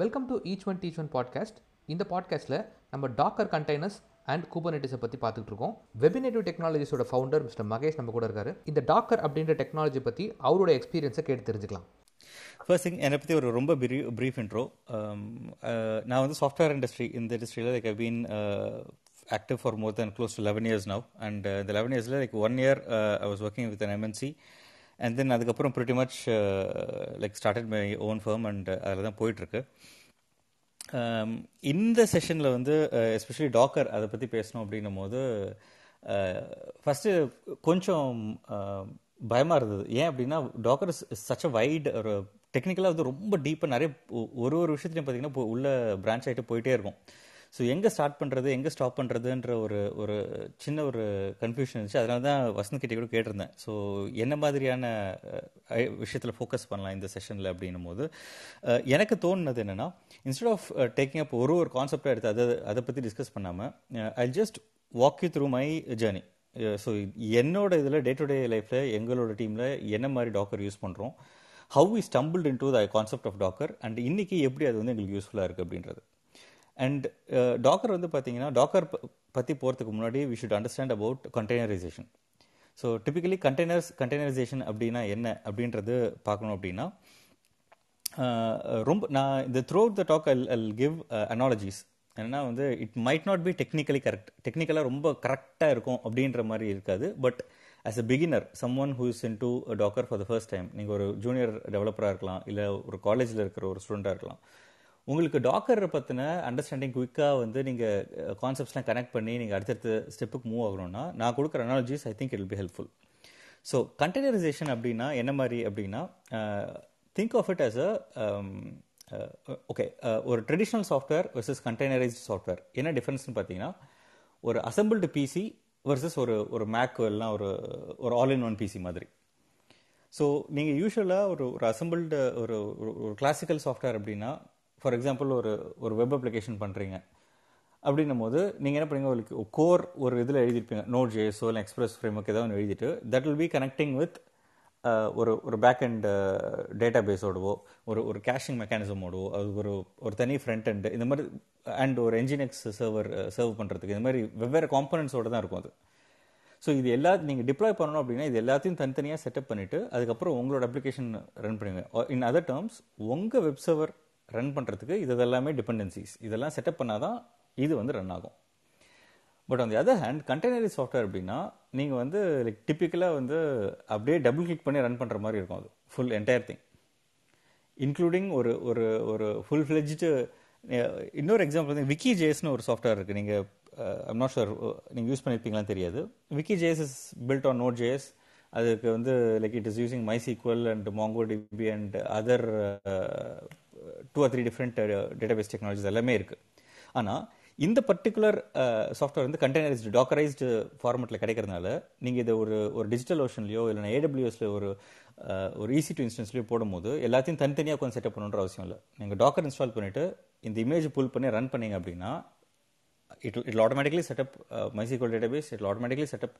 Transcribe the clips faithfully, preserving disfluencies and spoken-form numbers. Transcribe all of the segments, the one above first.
Welcome to each one teach one podcast. இந்த பாட்காஸ்ட்டில் நம்ம டாக்கர் கண்டெய்னர்ஸ் அண்ட் குபர்நெட்டிஸை பற்றி பார்த்துட்டு இருக்கோம். வெபினேட்டிவ் டெக்னாலஜிஸோட ஃபவுண்டர் மிஸ்டர் மகேஷ் நம்ம கூட இருக்காரு. இந்த டாக்கர் அப்படின்ற டெக்னாலஜி பற்றி அவரோட எக்ஸ்பீரியன்ஸை கேட்டு தெரிஞ்சுக்கலாம். ஃபர்ஸ்ட் திங், என்னை பற்றி ஒரு ரொம்ப ப்ரீஃப் இன்ட்ரோ. நான் வந்து சாஃப்ட்வேர் இண்டஸ்ட்ரி இந்த இண்டஸ்ட்ரியில் like I been active for more than close to eleven years now, and uh, the eleven years like one year uh, I was working with an M N C, and then adukapram pretty much uh, like started my own firm, and adha dhan poit irukku. um in the session la vande uh, especially docker adha patti pesanum appadinum bodu first konjam பயமாக இருந்தது. ஏன் அப்படின்னா Docker such a wide, ஒரு டெக்னிக்கலாக வந்து ரொம்ப டீப்பாக நிறைய ஒரு ஒரு விஷயத்துலையும் பார்த்தீங்கன்னா உள்ள பிரான்ச் ஆகிட்டு போயிட்டே இருக்கும். ஸோ எங்கே ஸ்டார்ட் பண்ணுறது எங்கே ஸ்டாப் பண்ணுறதுன்ற ஒரு ஒரு சின்ன ஒரு கன்ஃபியூஷன் இருந்துச்சு. அதனால தான் வசந்த் கிட்டே கூட கேட்டிருந்தேன், ஸோ என்ன மாதிரியான விஷயத்தில் ஃபோக்கஸ் பண்ணலாம் இந்த செஷனில் அப்படின்னும் போது எனக்கு தோணுனது என்னென்னா, இன்ஸ்டெட் ஆஃப் டேக்கிங் அப் ஒரு ஒரு கான்செப்டாக எடுத்து அதை அதை பற்றி டிஸ்கஸ் பண்ணாமல் I just walk you through my journey. So என்னோட இதில் டே டு டே லைஃப்பில் எங்களோட டீமில் என்ன மாதிரி டாக்கர் யூஸ் பண்ணுறோம், how we stumbled into the concept of docker, and இன்றைக்கி எப்படி அது வந்து எங்களுக்கு யூஸ்ஃபுல்லாக இருக்குது அப்படின்றது. அண்ட் டாக்கர் வந்து பார்த்தீங்கன்னா, டாக்கர் பற்றி போகிறதுக்கு முன்னாடி we should understand about containerisation. So typically containers containerisation அப்படின்னா என்ன அப்படின்றது பார்க்கணும். அப்படின்னா ரொம்ப நான் இந்த throughout the talk I I'll give analogies. ஏன்னா வந்து it might not be technically correct, டெக்னிக்கலாக ரொம்ப கரெக்டாக இருக்கும் அப்படின்ற மாதிரி இருக்காது. But as a beginner, someone who is into docker for the first time, நீங்கள் ஒரு ஜூனியர் டெவலப்பராக இருக்கலாம், இல்லை ஒரு காலேஜில் இருக்கிற ஒரு ஸ்டூடெண்ட்டாக இருக்கலாம், உங்களுக்கு டாக்கரை பற்றின அண்டர்ஸ்டாண்டிங் குயிக்காக வந்து நீங்கள் கான்செப்ட்ஸ்லாம் கனெக்ட் பண்ணி நீங்கள் அடுத்தடுத்த ஸ்டெப்புக்கு மூவ் ஆகணும்னா நான் கொடுக்குற analogies I think it will be helpful. So containerisation அப்படின்னா என்ன மாதிரி அப்படின்னா, think of it as a okay ஒரு traditional software versus containerised software என்ன டிஃபரன்ஸ்னு பார்த்தீங்கன்னா, ஒரு அசம்பிள்டு பிசி வெர்சஸ் ஒரு ஒரு மேக் எல்லாம் ஒரு ஒரு ஆல் இன் ஒன் பிசி மாதிரி. ஸோ நீங்கள் யூஸ்வலாக ஒரு ஒரு அசம்பிள்டு ஒரு ஒரு கிளாசிக்கல் சாஃப்ட்வேர் அப்படின்னா, ஃபார் எக்ஸாம்பிள் ஒரு ஒரு வெப் அப்ளிகேஷன் பண்ணுறீங்க அப்படின்னும் போது நீங்கள் என்ன பண்ணுங்க, உங்களுக்கு கோர் ஒரு இதில் எழுதியிருப்பீங்க, நோட்.ஜேஎஸ் இல்லை எக்ஸ்பிரஸ் ஃப்ரேம்வொர்க் ஏதாவது ஒன்று எழுதிட்டு that will be connecting with ஒரு ஒரு பேக் அண்ட் டேட்டா பேஸோடவோ ஒரு ஒரு கேஷிங் மெக்கானிசமோடவோ அது ஒரு ஒரு தனி ஃப்ரண்ட் அண்டு இந்த மாதிரி அண்ட் ஒரு என்ஜினிக்ஸ் சர்வர் சர்வ் பண்ணுறதுக்கு இந்த மாதிரி வெவ்வேறு காம்பனன்ட்ஸோடு தான் இருக்கும் அது. ஸோ இது எல்லாத்தையும் நீங்கள் டிப்ளாய் பண்ணணும் அப்படின்னா இது எல்லாத்தையும் தனித்தனியாக செட்டப் பண்ணிவிட்டு அதுக்கப்புறம் உங்களோட அப்ளிகேஷன் ரன் பண்ணுவீங்க. இன் அதர் டேர்ம்ஸ் உங்கள் வெப் சர்வர் ரன் பண்ணுறதுக்கு இது எல்லாமே டிபெண்டன்சிஸ், இதெல்லாம் செட்டப் பண்ணால் தான் இது வந்து ரன் ஆகும். But on the other hand containerised software அப்படின்னா நீங்கள் வந்து லைக் டிப்பிக்கலாக வந்து அப்படியே டபுள் கிளிக் பண்ணி ரன் பண்ணுற மாதிரி இருக்கும். அது ஃபுல் என்டையர் திங் இன்க்ளூடிங் ஒரு ஒரு ஒரு ஃபுல் ஃப்ளெஜ்டு. இன்னொரு எக்ஸாம்பிள் வந்து விக்கிஜேஎஸ்னு ஒரு சாஃப்ட்வேர் இருக்குது. நீங்கள் ஐம் நாட் ஷுர் நீங்கள் யூஸ் பண்ணியிருப்பீங்களான்னு தெரியாது. விக்கிஜேஎஸ் இஸ் பில்ட் ஆன் நோட்.ஜேஎஸ். அதுக்கு வந்து like it is using MySQL and MongoDB and other two or three different database technologies எல்லாமே இருக்குது. ஆனால் இந்த பர்டிகுலர் சாஃப்ட்வேர் வந்து கண்டெய்னரைஸ்டு டாக்கரைஸ்டு ஃபார்மெட்டில் கிடைக்கிறதுனால நீங்கள் இதை ஒரு ஒரு டிஜிட்டல் ஓஷன்லையோ இல்லைனா ஏடபிள்யூஎஸ்ல ஒரு ஒரு ஈஸி டு இன்ஸ்டன்ஸ்லையோ போடும்போது எல்லாத்தையும் தனித்தனியாக கொஞ்சம் செட்டப் பண்ணுன்ற அவசியம் இல்லை. நீங்கள் டாக்கர் இன்ஸ்டால் பண்ணிவிட்டு இந்த இமேஜ் புல் பண்ணி ரன் பண்ணிங்க அப்படின்னா it it automatically set up MySQL database, it automatically set up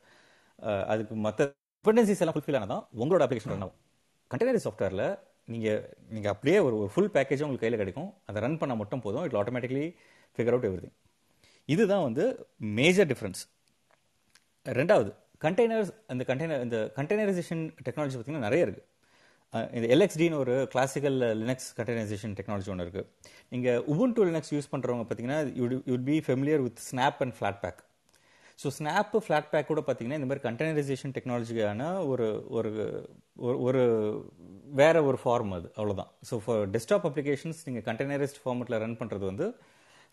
அதுக்கு மற்ற டிபெண்டன்சிஸ் எல்லாம் ஃபுல்ஃபில் ஆனால் தான் உங்களோட அப்ளிகேஷன் ரன் ஆகும். கண்டெய்னரைஸ்டு சாஃப்ட்வேரில் நீங்கள் நீங்கள் அப்படியே ஒரு ஒரு ஃபுல் பேக்கேஜும் உங்களுக்கு கையில் கிடைக்கும். அதை ரன் பண்ண மட்டும் போதும், it automatically figure out every thing. இதுதான் வந்து மேஜர் டிஃப்ரென்ஸ். ரெண்டாவது கண்டெய்னர்ஸ். அந்த கண்டெய்னர் இந்த கண்டெய்னரைசேஷன் டெக்னாலஜி பார்த்திங்கன்னா நிறைய இருக்குது. இந்த எல்எக்ஸ்டின்னு ஒரு கிளாசிக்கல் லினக்ஸ் கண்டெய்னரைசேஷன் டெக்னாலஜி ஒன்று இருக்குது. நீங்கள் உபுண்டு லினக்ஸ் யூஸ் பண்ணுறவங்க பார்த்தீங்கன்னா you'd you'd be familiar with snap and flatback. So snap flatback கூட பார்த்தீங்கன்னா இந்த மாதிரி கண்டெய்னரைசேஷன் டெக்னாலஜிக்கான ஒரு ஒரு ஒரு வேறு ஒரு ஃபார்ம் அது, அவ்வளோதான். ஸோ ஃபார் டெஸ்க்டாப் அப்ளிகேஷன்ஸ் நீங்கள் கண்டெய்னரைஸ்டு ஃபார்மெட்டில் ரன் பண்ணுறது வந்து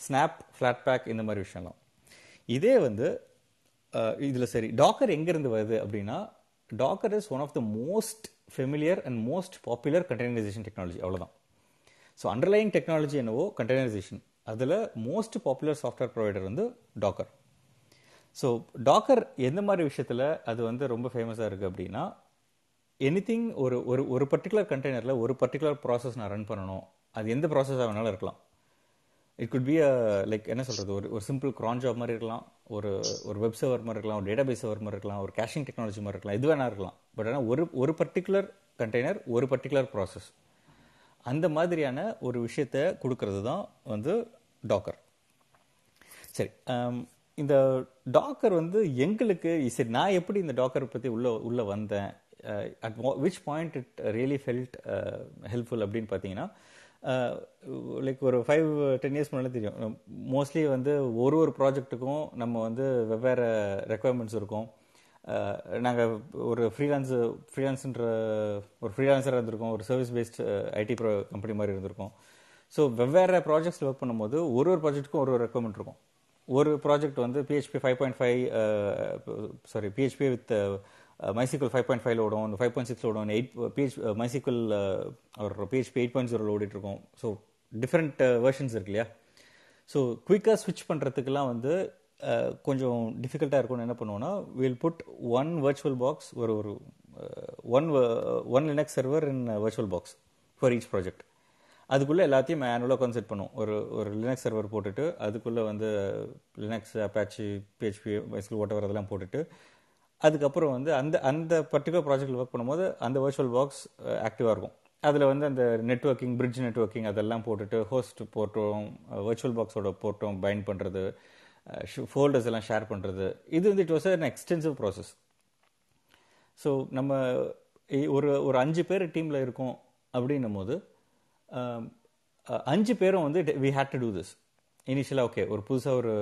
ஸ்னாப், ஃப்ளாட்பேக் இந்த மாதிரி விஷயம்லாம். இதே வந்து இதில் சரி டாக்கர் எங்கேருந்து வருது அப்படின்னா, Docker is one of the most familiar and most popular containerisation technology, அவ்வளோதான். ஸோ அண்டர்லையிங் டெக்னாலஜி என்னவோ கண்டெய்னரைசேஷன், அதில் மோஸ்ட் பாப்புலர் சாஃப்ட்வேர் ப்ரொவைடர் வந்து டாக்கர். ஸோ டாக்கர் எந்த மாதிரி விஷயத்தில் அது வந்து ரொம்ப ஃபேமஸாக இருக்குது அப்படின்னா, எனிதிங் ஒரு ஒரு ஒரு பர்டிகுலர் கண்டெய்னரில் ஒரு பர்டிகுலர் ப்ராசஸ் நான் ரன் பண்ணணும், அது எந்த ப்ராசஸாக வேணாலும் இருக்கலாம். இட் குட் பி லைக் என்ன சொல்கிறது, ஒரு ஒரு சிம்பிள் க்ரான் ஜாப் மாதிரி இருக்கலாம், ஒரு ஒரு வெப் சர்வர் மாதிரி இருக்கலாம், ஒரு டேட்டாபேஸ் சர்வர் மாதிரி இருக்கலாம், ஒரு கேஷிங் டெக்னாலஜி மாதிரி இருக்கலாம், இது வேணா இருக்கலாம். பட் ஆனால் ஒரு ஒரு பர்டிகுலர் கண்டெய்னர் ஒரு பர்டிகுலர் ப்ராசஸ், அந்த மாதிரியான ஒரு விஷயத்தை கொடுக்கறது தான் வந்து டாக்கர். சரி, இந்த டாக்கர் வந்து எங்களுக்கு சரி நான் எப்படி இந்த டாக்கரை பற்றி உள்ள உள்ளே வந்தேன், at which point it really felt helpful அப்படின்னு பார்த்தீங்கன்னா, லைக் ஒரு ஃபைவ் டென் இயர்ஸ் முன்னாடி தெரியும், மோஸ்ட்லி வந்து ஒரு ஒரு ப்ராஜெக்ட்டுக்கும் நம்ம வந்து வெவ்வேறு ரெக்குவயர்மெண்ட்ஸ் இருக்கும். நாங்கள் ஒரு ஃப்ரீலான்ஸு ஃப்ரீலான்ஸுன்ற ஒரு ஃப்ரீலான்ஸராக இருந்திருக்கோம், ஒரு service based IT pro company மாதிரி இருந்திருக்கோம். ஸோ வெவ்வேறு ப்ராஜெக்ட்ஸில் ஒர்க் பண்ணும்போது ஒரு ஒரு ப்ராஜெக்ட்டுக்கும் ஒரு ஒரு ரெக்குவயர்மெண்ட் இருக்கும். ஒரு ப்ராஜெக்ட் வந்து PHP five point five sorry PHP with MySQL five point ஃபைவ்ல ஓடும், ஃபைவ் பாயிண்ட் சிக்ஸ் ஓடும், எயிட் பிஹெச் மைசிக்கல் ஒரு பிஹெச்பி எயிட் பாயிண்ட் ஜீரோவில் ஓடிட்டு இருக்கும். ஸோ டிஃப்ரெண்ட் வேர்ஷன்ஸ் இருக்கு இல்லையா. ஸோ குயிக்காக ஸ்விட்ச் பண்ணுறதுக்கெலாம் வந்து கொஞ்சம் டிஃபிகல்ட்டாக இருக்கும்னு என்ன பண்ணுவோன்னா, will put one virtual box ஒரு ஒரு one one Linux server in virtual box for each project. அதுக்குள்ளே எல்லாத்தையும் மேனுவலாக கான்செப்ட் பண்ணுவோம். ஒரு ஒரு லினக்ஸ் சர்வர் போட்டுட்டு அதுக்குள்ளே வந்து Linux Apache PHP MySQL whatever அதெல்லாம் போட்டுட்டு அதுக்கப்புறம் வந்து அந்த அந்த பர்டிகுலர் ப்ராஜெக்டில் ஒர்க் பண்ணும்போது அந்த வர்ச்சுவல் பாக்ஸ் ஆக்டிவாக இருக்கும். அதில் வந்து அந்த நெட்வொர்க்கிங் பிரிட்ஜ் நெட்வொர்க்கிங் அதெல்லாம் போட்டுட்டு ஹோஸ்ட் போட்டோம், வர்ச்சுவல் பாக்ஸோட போட்டோம் பைண்ட் பண்ணுறது, ஃபோல்டர்ஸ் எல்லாம் ஷேர் பண்ணுறது, இது வந்து it was an extensive process. So நம்ம ஒரு ஒரு அஞ்சு பேர் டீமில் இருக்கோம் அப்படின்னும் போது அஞ்சு பேரும் வந்து we had to do this இனிஷியலாக. ஓகே, ஒரு புதுசாக ஒரு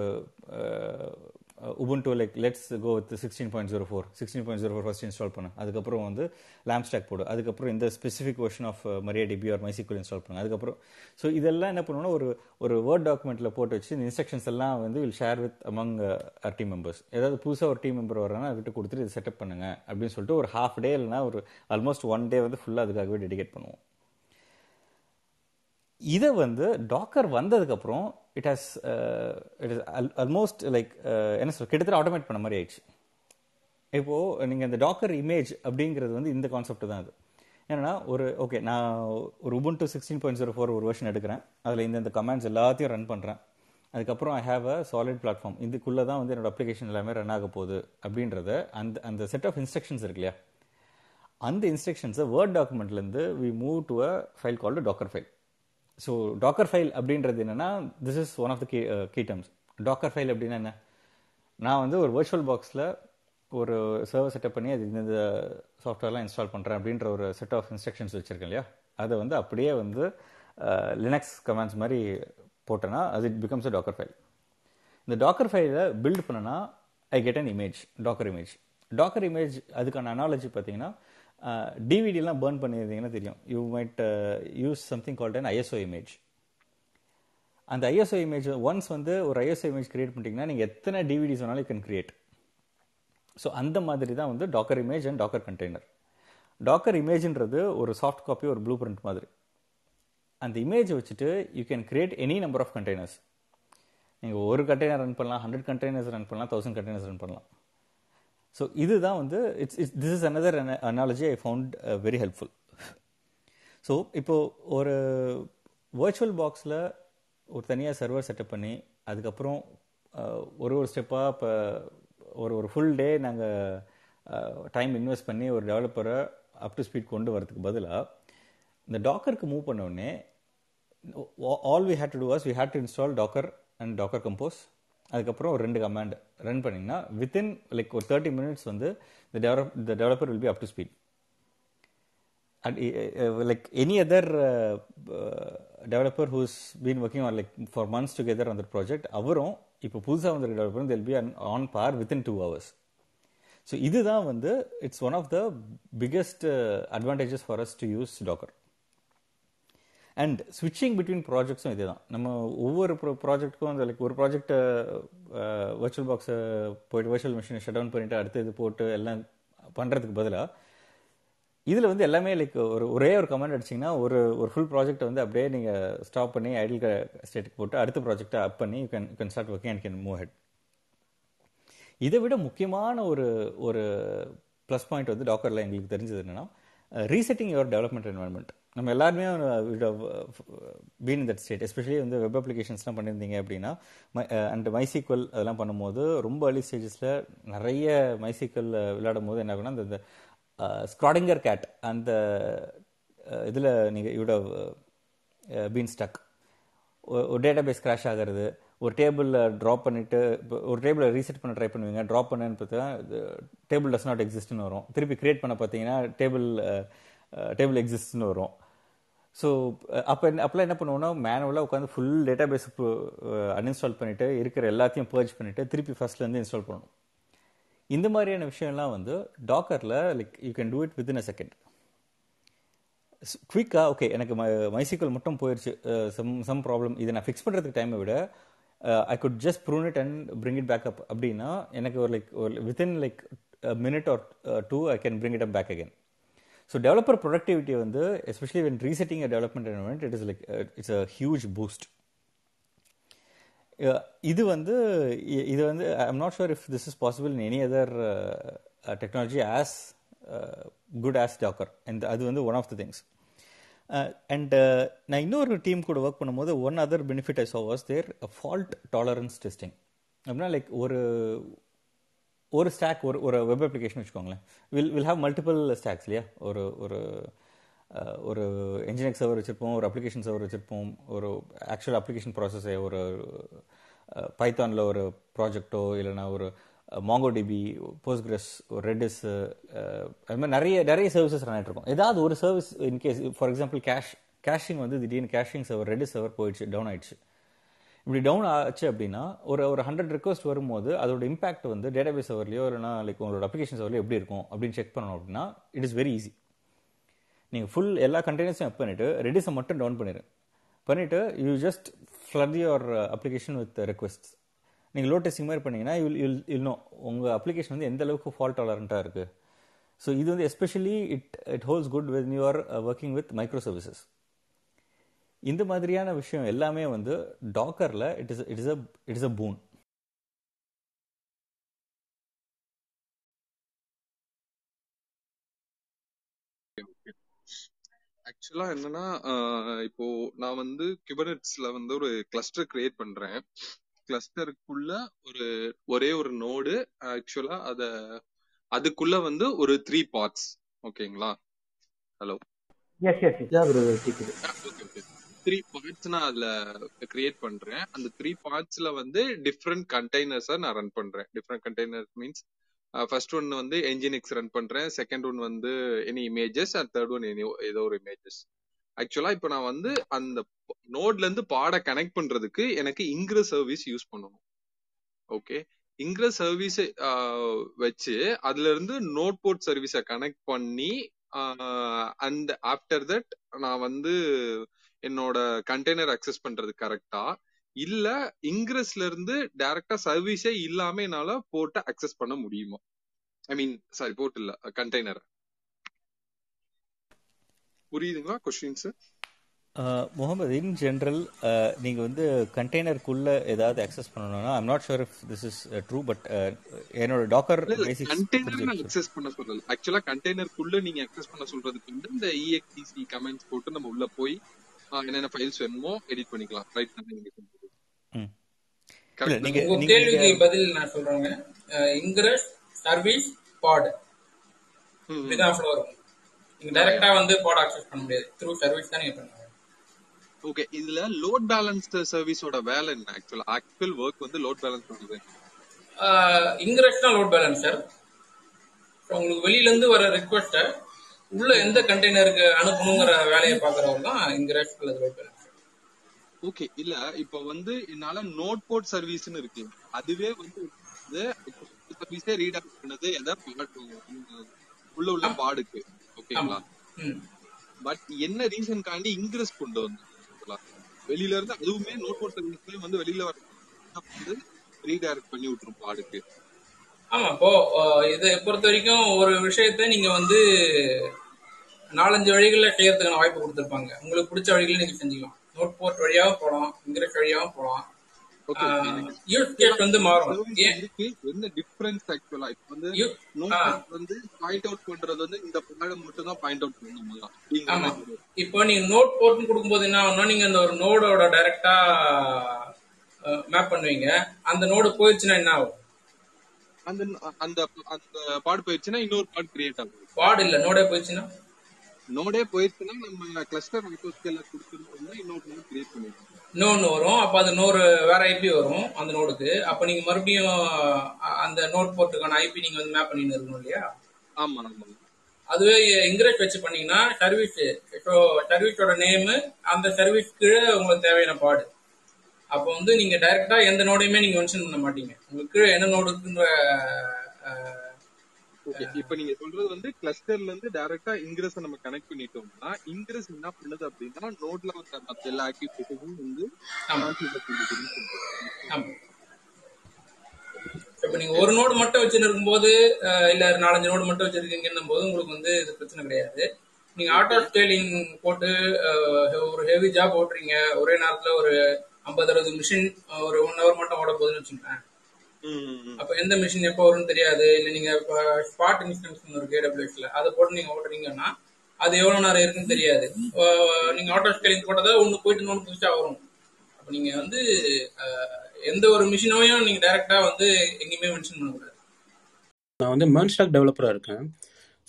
Ubuntu like let's go with sixteen point zero four sixteen point zero four first install பண்ணு, அதுக்கப்புறம் வந்து லேம்ப் ஸ்டாக் போடு, அதுக்கப்புறம் இந்த specific version of MariaDB or MySQL install பண்ணு, அதுக்கப்புறம். ஸோ இதெல்லாம் என்ன பண்ணுவோன்னா ஒரு ஒரு வேர்ட் டாக்குமெண்ட்டில் போட்டு வச்சு இந்த இன்ஸ்ட்ரக்ஷன்ஸ் எல்லாம் வந்து will share with among our team members. ஏதாவது புதுசாக ஒரு டீம் மெம்பர் வரனா அதுக்கிட்ட கொடுத்துட்டு இது செட்டப் பண்ணுங்க அப்படின்னு சொல்லிட்டு ஒரு ஹாஃப் டே இல்லைனா ஒரு ஆல்மோஸ்ட் ஒன் டே வந்து ஃபுல்லாக அதுக்காகவே டெடிகேட் பண்ணுவோம். இதை வந்து டாக்கர் வந்ததுக்கப்புறம் it has it is almost like என்ன சொல் கிட்டத்தட்ட ஆட்டோமேட் பண்ண மாதிரி ஆயிடுச்சு. இப்போது நீங்கள் இந்த டாக்கர் இமேஜ் அப்படிங்கிறது வந்து இந்த கான்செப்ட் தான். அது என்னென்னா ஒரு ஓகே நான் ஒரு Ubuntu sixteen point zero four ஒரு வெர்ஷன் எடுக்கிறேன், அதில் இந்த இந்த கமாண்ட்ஸ் எல்லாத்தையும் ரன் பண்ணுறேன், அதுக்கப்புறம் I have a solid platform, இதுக்குள்ளே தான் வந்து என்னோடய அப்ளிகேஷன் எல்லாமே ரன் ஆக போகுது அப்படின்றத அந்த அந்த செட் ஆஃப் இன்ஸ்ட்ரக்ஷன்ஸ் இருக்கு இல்லையா, அந்த இன்ஸ்ட்ரக்ஷன்ஸை வேர்ட் டாக்குமெண்ட்லேருந்து we move to a file called Docker file. So Docker file அப்படின்றது என்னென்னா this is one of the key key terms. Docker file அப்படின்னா என்ன, நான் வந்து ஒரு வெர்ச்சுவல் பாக்ஸில் ஒரு சர்வர் செட்டப் பண்ணி அது இந்த சாஃப்ட்வேர்லாம் இன்ஸ்டால் பண்ணுறேன் அப்படின்ற ஒரு செட் ஆஃப் இன்ஸ்ட்ரக்ஷன்ஸ் வச்சுருக்கேன் இல்லையா, அதை வந்து அப்படியே வந்து லினக்ஸ் கமாண்ட்ஸ் மாதிரி போட்டேன்னா அது it becomes a Docker file. இந்த டாக்கர் ஃபைலை பில்ட் பண்ணனா I get an image, Docker image. Docker image அதுக்கான அனாலஜி பார்த்தீங்கன்னா டிவிடிலாம் பேர்ன் பண்ணியிருந்தீங்கன்னா தெரியும், you might use something called an ISO image. அந்த ஐஎஸ்ஓ இமேஜ் ஒன்ஸ் வந்து ஒரு ஐஎஸ்ஓ இமேஜ் கிரியேட் பண்ணிட்டீங்கன்னா நீங்கள் எத்தனை டிவிடிஸ் வேணாலும் யூ கேன் கிரியேட். ஸோ அந்த மாதிரி தான் வந்து Docker image and Docker container. Docker இமேஜ்ன்றது ஒரு சாஃப்ட் காப்பி, ஒரு ப்ளூ பிரிண்ட் மாதிரி. அந்த இமேஜ் வச்சுட்டு you can create any number of containers. நீங்கள் ஒரு கண்டெய்னர் ரன் பண்ணலாம், ஹண்ட்ரட் கண்டெய்னர்ஸ் ரன் பண்ணலாம், தௌசண்ட் கண்டெய்னர்ஸ் ரன் பண்ணலாம். ஸோ இதுதான் வந்து it's it's this is another analogy I found very helpful. So இப்போது ஒரு வேர்ச்சுவல் பாக்ஸில் ஒரு தனியாக சர்வர் செட்டப் பண்ணி அதுக்கப்புறம் ஒரு ஒரு ஸ்டெப்பாக இப்போ ஒரு ஒரு ஃபுல் டே நாங்கள் டைம் இன்வெஸ்ட் பண்ணி ஒரு டெவலப்பரை அப் டு ஸ்பீட் கொண்டு வரதுக்கு பதிலாக இந்த டாக்கருக்கு மூவ் பண்ணோடனே all we had to do was we had to install Docker and Docker compose. அதுக்கப்புறம் ஒரு ரெண்டு கமாண்ட் ரன் பண்ணிங்கன்னா வித்தின் லைக் ஒரு தேர்ட்டி மினிட்ஸ் வந்து the develop the developer will be up to speed. And like any other developer who's been working on like for months together அந்த project, அவரும் இப்போ புதுசாக வந்திருக்க டெவலப்பரும் தில் be on par within two hours. So இதுதான் வந்து it's one of the biggest advantages for us to use Docker. And ஸ்விட்சிங் பிட்வீன் ப்ராஜெக்ட்ஸும் இதே தான். நம்ம ஒவ்வொரு ப்ரோ ப்ராஜெக்ட்டுக்கும் அந்த லைக் ஒரு ப்ராஜெக்டை வர்ச்சுவல் பாக்ஸை போய்ட்டு வர்ச்சுவல் மிஷினை ஷட் டவுன் பண்ணிவிட்டு அடுத்து இது போட்டு எல்லாம் பண்ணுறதுக்கு பதிலாக இதில் வந்து எல்லாமே லைக் ஒரு ஒரே ஒரு கமாண்ட் அடிச்சிங்கன்னா ஒரு ஒரு ஃபுல் ப்ராஜெக்டை வந்து அப்படியே நீங்கள் ஸ்டாப் பண்ணி ஐடில் ஸ்டேட்டுக்கு போட்டு அடுத்த ப்ராஜெக்டை அப் பண்ணி you can you can start working and can move head. இதை விட முக்கியமான ஒரு ஒரு ப்ளஸ் பாயிண்ட் வந்து டாக்கரில் எங்களுக்கு தெரிஞ்சது என்னென்னா ரீசெட்டிங் யுவர் டெவலப்மெண்ட் என்வரன்மெண்ட். நம்ம எல்லாருமே been in that state, especially வந்து வெப் அப்ளிகேஷன்ஸ்லாம் பண்ணியிருந்தீங்க அப்படின்னா அண்ட் மைசீக்குவல் அதெல்லாம் பண்ணும்போது ரொம்ப அர்லி ஸ்டேஜஸில் நிறைய மைசீக்குவல் விளையாடும் போது என்ன ஆகுனா அந்த ஸ்க்ராடிங்கர் கேட் அந்த இதில் நீங்கள் இவ்வளோ பீன் ஸ்டக், ஒரு டேட்டாபேஸ் கிராஷ் ஆகிறது, ஒரு டேபிளில் ட்ராப் பண்ணிவிட்டு இப்போ ஒரு டேபிளை ரீசெட் பண்ண ட்ரை பண்ணுவீங்க, ட்ராப் பண்ணேன்னு பார்த்தா டேபிள் டஸ் நாட் எக்ஸிஸ்ட்னு வரும், திருப்பி கிரியேட் பண்ண பார்த்தீங்கன்னா டேபிள் டேபிள் எக்ஸிஸ்ட்னு வரும். ஸோ அப்போ அப்போலாம் என்ன பண்ணுவோன்னா மேனுவலாக உட்காந்து ஃபுல் டேட்டா பேஸ் அன்இன்ஸ்டால் பண்ணிவிட்டு இருக்கிற எல்லாத்தையும் பர்ஜ் பண்ணிவிட்டு திருப்பி ஃபஸ்ட்லேருந்து இன்ஸ்டால் பண்ணணும். இந்த மாதிரியான விஷயம்லாம் வந்து டாக்கரில் like you can do it within a second குவிக்காக. ஓகே எனக்கு ம மைசைக்கிள் மட்டும் போயிடுச்சு, சம் சம் ப்ராப்ளம், இதை நான் ஃபிக்ஸ் பண்ணுறதுக்கு டைமை விட I could just prune it and bring it back up அப்படின்னா எனக்கு ஒரு like within like minute or two I can bring it up back again. So developer productivity வந்து especially when resetting a development environment, it is like uh, it's a huge boost. இது வந்து இது வந்து I'm not sure if this is possible in any other uh, uh, technology as uh, good as Docker, and அது வந்து one of the things. Uh, and நான் இன்னொரு team கூட work பண்ணும்போது one other benefit I saw was their fault tolerance testing. அப்படின்னா like ஒரு ஒரு stack ஒரு ஒரு வெப் அப்ளிகேஷன் வச்சுக்கோங்களேன், will will have multiple stacks இல்லையா, ஒரு ஒரு ஒரு என்ஜினியர் சர்வர் வச்சுருப்போம், ஒரு அப்ளிகேஷன் சர்வர் வச்சுருப்போம், ஒரு ஆக்சுவல் அப்ளிகேஷன் ப்ராசஸ்ஸை ஒரு பைத்தானில் ஒரு ப்ராஜெக்டோ இல்லைனா ஒரு மாங்கோடிபி, போஸ்ட்கிரஸ், ஒரு ரெடிஸ், அது மாதிரி நிறைய நிறைய சர்வீசஸ் ரன் ஆகிட்ருக்கோம். ஏதாவது ஒரு service in case for example cache caching வந்து திடீர்னு கேஷிங் சர்வர் ரெடிஸ் சர்வர் போயிடுச்சு, டவுன் ஆயிடுச்சு. இப்படி டவுன் ஆச்சு அப்படின்னா ஒரு ஒரு ஹண்ட்ரட் ரிக்வஸ்ட் வரும்போது அதோட இம்பாக்ட் வந்து டேட்டாபேஸ் சர்வர்லையோ இல்லைனா லைக் உங்களோட அப்ளிகேஷன் சர்வர்லையோ எப்படி இருக்கும் அப்படின்னு செக் பண்ணணும் அப்படின்னா இட் இஸ் வெரி ஈஸி. நீங்கள் ஃபுல் எல்லா கண்டெய்னர்ஸும் அப் பண்ணிவிட்டு ரெடிஸை மட்டும் டவுன் பண்ணிடு பண்ணிவிட்டு you just flood your application with request. நீங்கள் லோட் டெஸ்டிங் மாதிரி பண்ணிங்கன்னா யூ யூல் இன்னும் உங்கள் அப்ளிகேஷன் வந்து எந்த அளவுக்கு ஃபால்ட் டாலரண்ட்டாக இருக்குது. ஸோ இது வந்து especially it it holds good when you are working with micro services. இந்த மாதிரியான விஷயம் எல்லாமே வந்து டாக்கரில் it is it is a it is a boon. ஆக்சுவலா என்னன்னா இப்போ நான் வந்து கியூபர்நெட்ஸ்ல வந்து ஒரு கிளஸ்டர் கிரியேட் பண்றேன். கிளஸ்டருக்குள்ள ஒரு ஒரே ஒரு நோடு, ஆக்சுவலா அத அதுக்குள்ள வந்து ஒரு த்ரீ பார்ட்ஸ். ஓகேங்களா? ஹலோ. த்ரீ பார்ட்ஸ் நான் அதுல கிரியேட் பண்றேன். அந்த த்ரீ பார்ட்ஸ்ல வந்து டிஃப்ரெண்ட் கண்டெய்னர்ஸா நான் ரன் பண்றேன். Different container means first one வந்து என்ஜினிக்ஸ் ரன் பண்றேன், செகண்ட் ஒன் வந்து any images, and third one any ஏதோ ஒரு இமேஜஸ். ஆக்சுவலா இப்போ நான் வந்து அந்த நோட்ல இருந்து பாட கனெக்ட் பண்றதுக்கு எனக்கு இங்கிரஸ் சர்வீஸ் யூஸ் பண்ணணும். ஓகே, இங்கிரஸ் சர்வீஸ் வச்சு அதுல இருந்து நோட் போர்ட் சர்வீஸை கனெக்ட் பண்ணி அண்ட் ஆஃப்டர் தட் நான் வந்து என்னோட கண்டெய்னர் அக்சஸ் பண்றது கரெக்டா இல்ல இங்கிரஸ்ல இருந்து டைரக்டா சர்வீஸே இல்லாம என்னால போர்ட்டை அக்சஸ் பண்ண முடியுமா? ஐ மீன் சாரி போர்ட் இல்ல கண்டெய்னர். புரியுதுங்களா கொஸ்டின்ஸ்? முகமது, இன் ஜென்ரல் நீங்க வந்து கண்டெய்னருக்குள்ள ஏதாவது அக்சஸ் பண்ணணும்னா I'm not sure if this is true, but என்னோட டாக்கர் பேசிக்ஸ் கண்டெய்னர் அக்சஸ் பண்ண சொல்றது ஆக்சுவலா கண்டெய்னருக்குள்ள நீங்க அக்சஸ் பண்ண சொல்றதுக்கு இந்த E X E C comments போட்டு நம்ம உள்ள போய் என்னென்ன ஃபைல்ஸ் வேணுமோ எடிட் பண்ணிக்கலாம். ரைட் தானே நீங்க சொல்றது? ம், கரெக்ட். நீங்க உங்க கேள்விக்கு பதில் நான் சொல்றேங்க. Ingress service pod with a floor நீங்க டைரக்டா வந்து பாட் அக்சஸ் பண்ண முடியாது, த்ரூ சர்வீஸ் தான் நீங்க பண்ணுங்க. ஓகே, இதுல லோட் பேலன்ஸ்ட் சர்வீஸோட வேலை என்ன? ஆக்சுவலா ஆக்சுவல் வர்க் வந்து லோட் பேலன்ஸ் பண்ணுது. இன்கிரஸ் தான் லோட் பேலன்சர். உங்களுக்கு வெளியில இருந்து வர ரிக்வெஸ்ட் உள்ள எந்த கண்டெய்னருக்கு அனுப்பணுங்கிற வேலையை பாக்குறவங்க தான் இங்கிரஸ் லோட் பேலன்சர். ஓகே, இல்ல இப்போ வந்து என்னால நோட் போர்ட் சர்வீஸ்னு இருக்கு, அதுவே வந்து சர்வீஸே ரீடாக்ட் பண்ணது எதா உள்ள உள்ள பாடுக்கு. ஓகேங்களா? பட் என்ன ரீசன் காண்டி இங்கிரஸ் கொண்டு வந்தோம் வெளியில இருந்து, அதுவுமே நோட் போர்ட் சர்வீஸ்லயும் வந்து வெளியில வந்து ரீடைரக்ட் பண்ணி விட்டுரும் பாடுக்கு. ஆமா, இப்போ இதை பொறுத்த வரைக்கும் ஒரு விஷயத்த நீங்க வந்து நாலஞ்சு வழிகள்ல செய்யறதுக்கான வாய்ப்பு கொடுத்துருப்பாங்க. உங்களுக்கு பிடிச்ச வழிகளை நீங்க செஞ்சுக்கலாம். நோட் போர்ட் வழியாவும் போகலாம், இங்கிலீஷ் வழியாவும் போகலாம். யூஸ் கேஸ் வந்து மாறும். என்ன டிஃபரன்ஸ் ஆக்சுவலா இப்போ வந்து நோட் போர்ட் வந்து பாயிண்ட் அவுட் பண்றது வந்து இந்த பாடம் மட்டும் தான் பாயிண்ட் அவுட் பண்ணுங்க. ஆமா, இப்போ நீங்க நோட் போர்ட்னு கொடுக்கும்போது என்ன ஆகும்னா நீங்க அந்த ஒரு நோடோட டைரக்டா மேப் பண்ணுவீங்க. அந்த நோடு போயிடுச்சுன்னா என்ன ஆகும்? அந்த அந்த அந்த பாட் போயிடுச்சுன்னா இன்னொரு பாட் கிரியேட் ஆகும். பாட் இல்ல நோடே போயிடுச்சுன்னா நோடே போயிருச்சுன்னா நம்ம கிளஸ்டர் மைக்ரோஸ்கேலர் கொடுத்துருந்தோம்னா இன்னொரு நோட் கிரியேட் பண்ணிடுவோம். இன்னொன்று வரும், அப்போ அந்த நோடு வேற ஐபி வரும் அந்த நோடுக்கு. அப்போ நீங்க மறுபடியும் அந்த நோட் போர்ட்டுக்கான ஐபி நீங்க வந்து மேப் பண்ணிட்டு இருக்கணும் இல்லையா? ஆமா ஆமா. அதுவே இங்கிரேட் வச்சு பண்ணீங்கன்னா சர்வீஸ், ஸோ சர்வீஸோட நேமு அந்த சர்வீஸ் கீழே உங்களுக்கு தேவையான பாடு. அப்போ வந்து நீங்க டைரக்டா எந்த நோடையுமே நீங்க மென்ஷன் பண்ண மாட்டீங்க, உங்களுக்கு கீழே என்ன நோடுன்ற. இப்ப நீங்க சொல்றது வந்து கிளஸ்டர்ல இருந்து டைரக்டா இங்கிரஸ் நம்ம கனெக்ட் பண்ணிட்டோம்னா இங்கிரஸ் என்ன பண்ணுது அப்படின்னா நோட்ல மற்ற எல்லா ஆக்டிவிட்டிஸும் வந்து இப்ப நீங்க ஒரு நோடு மட்டும் வச்சுன்னு இருக்கும்போது இல்ல நாலஞ்சு நோடு மட்டும் வச்சிருக்கீங்கன்னும் போது உங்களுக்கு வந்து இது பிரச்சனை கிடையாது. நீங்க ஆட்டோ ஸ்கேலிங் போட்டு ஒரு ஹெவி ஜாப் ஓட்டுறீங்க, ஒரே நேரத்துல ஒரு ஐம்பது அறுபது மிஷின் ஒரு ஒன் ஹவர் மட்டும் ஓட போகுதுன்னு வச்சுக்கோங்க. அப்ப எந்த மிஷின் எப்போ வரும்னு தெரியாது. இல்ல நீங்க ஸ்பாட் இன்ஸ்டன்ஸ் இருக்கு ஏடபிள்யூஎஸ்ல, அதை போட்டு நீங்க ஓட்டுறீங்கன்னா அது எவ்வளவு நேரம் இருக்குன்னு தெரியாது. நீங்க ஆட்டோ ஸ்கேலிங் போட்டதை ஒண்ணு போயிட்டு இன்னொன்று புதுசா வரும். அப்ப நீங்க வந்து எந்த ஒரு மிஷினையும் நீங்க டைரக்டா வந்து எங்கேயுமே மென்ஷன் பண்ணக்கூடாது. நான் வந்து MERN stack டெவலப்பரா இருக்கேன்.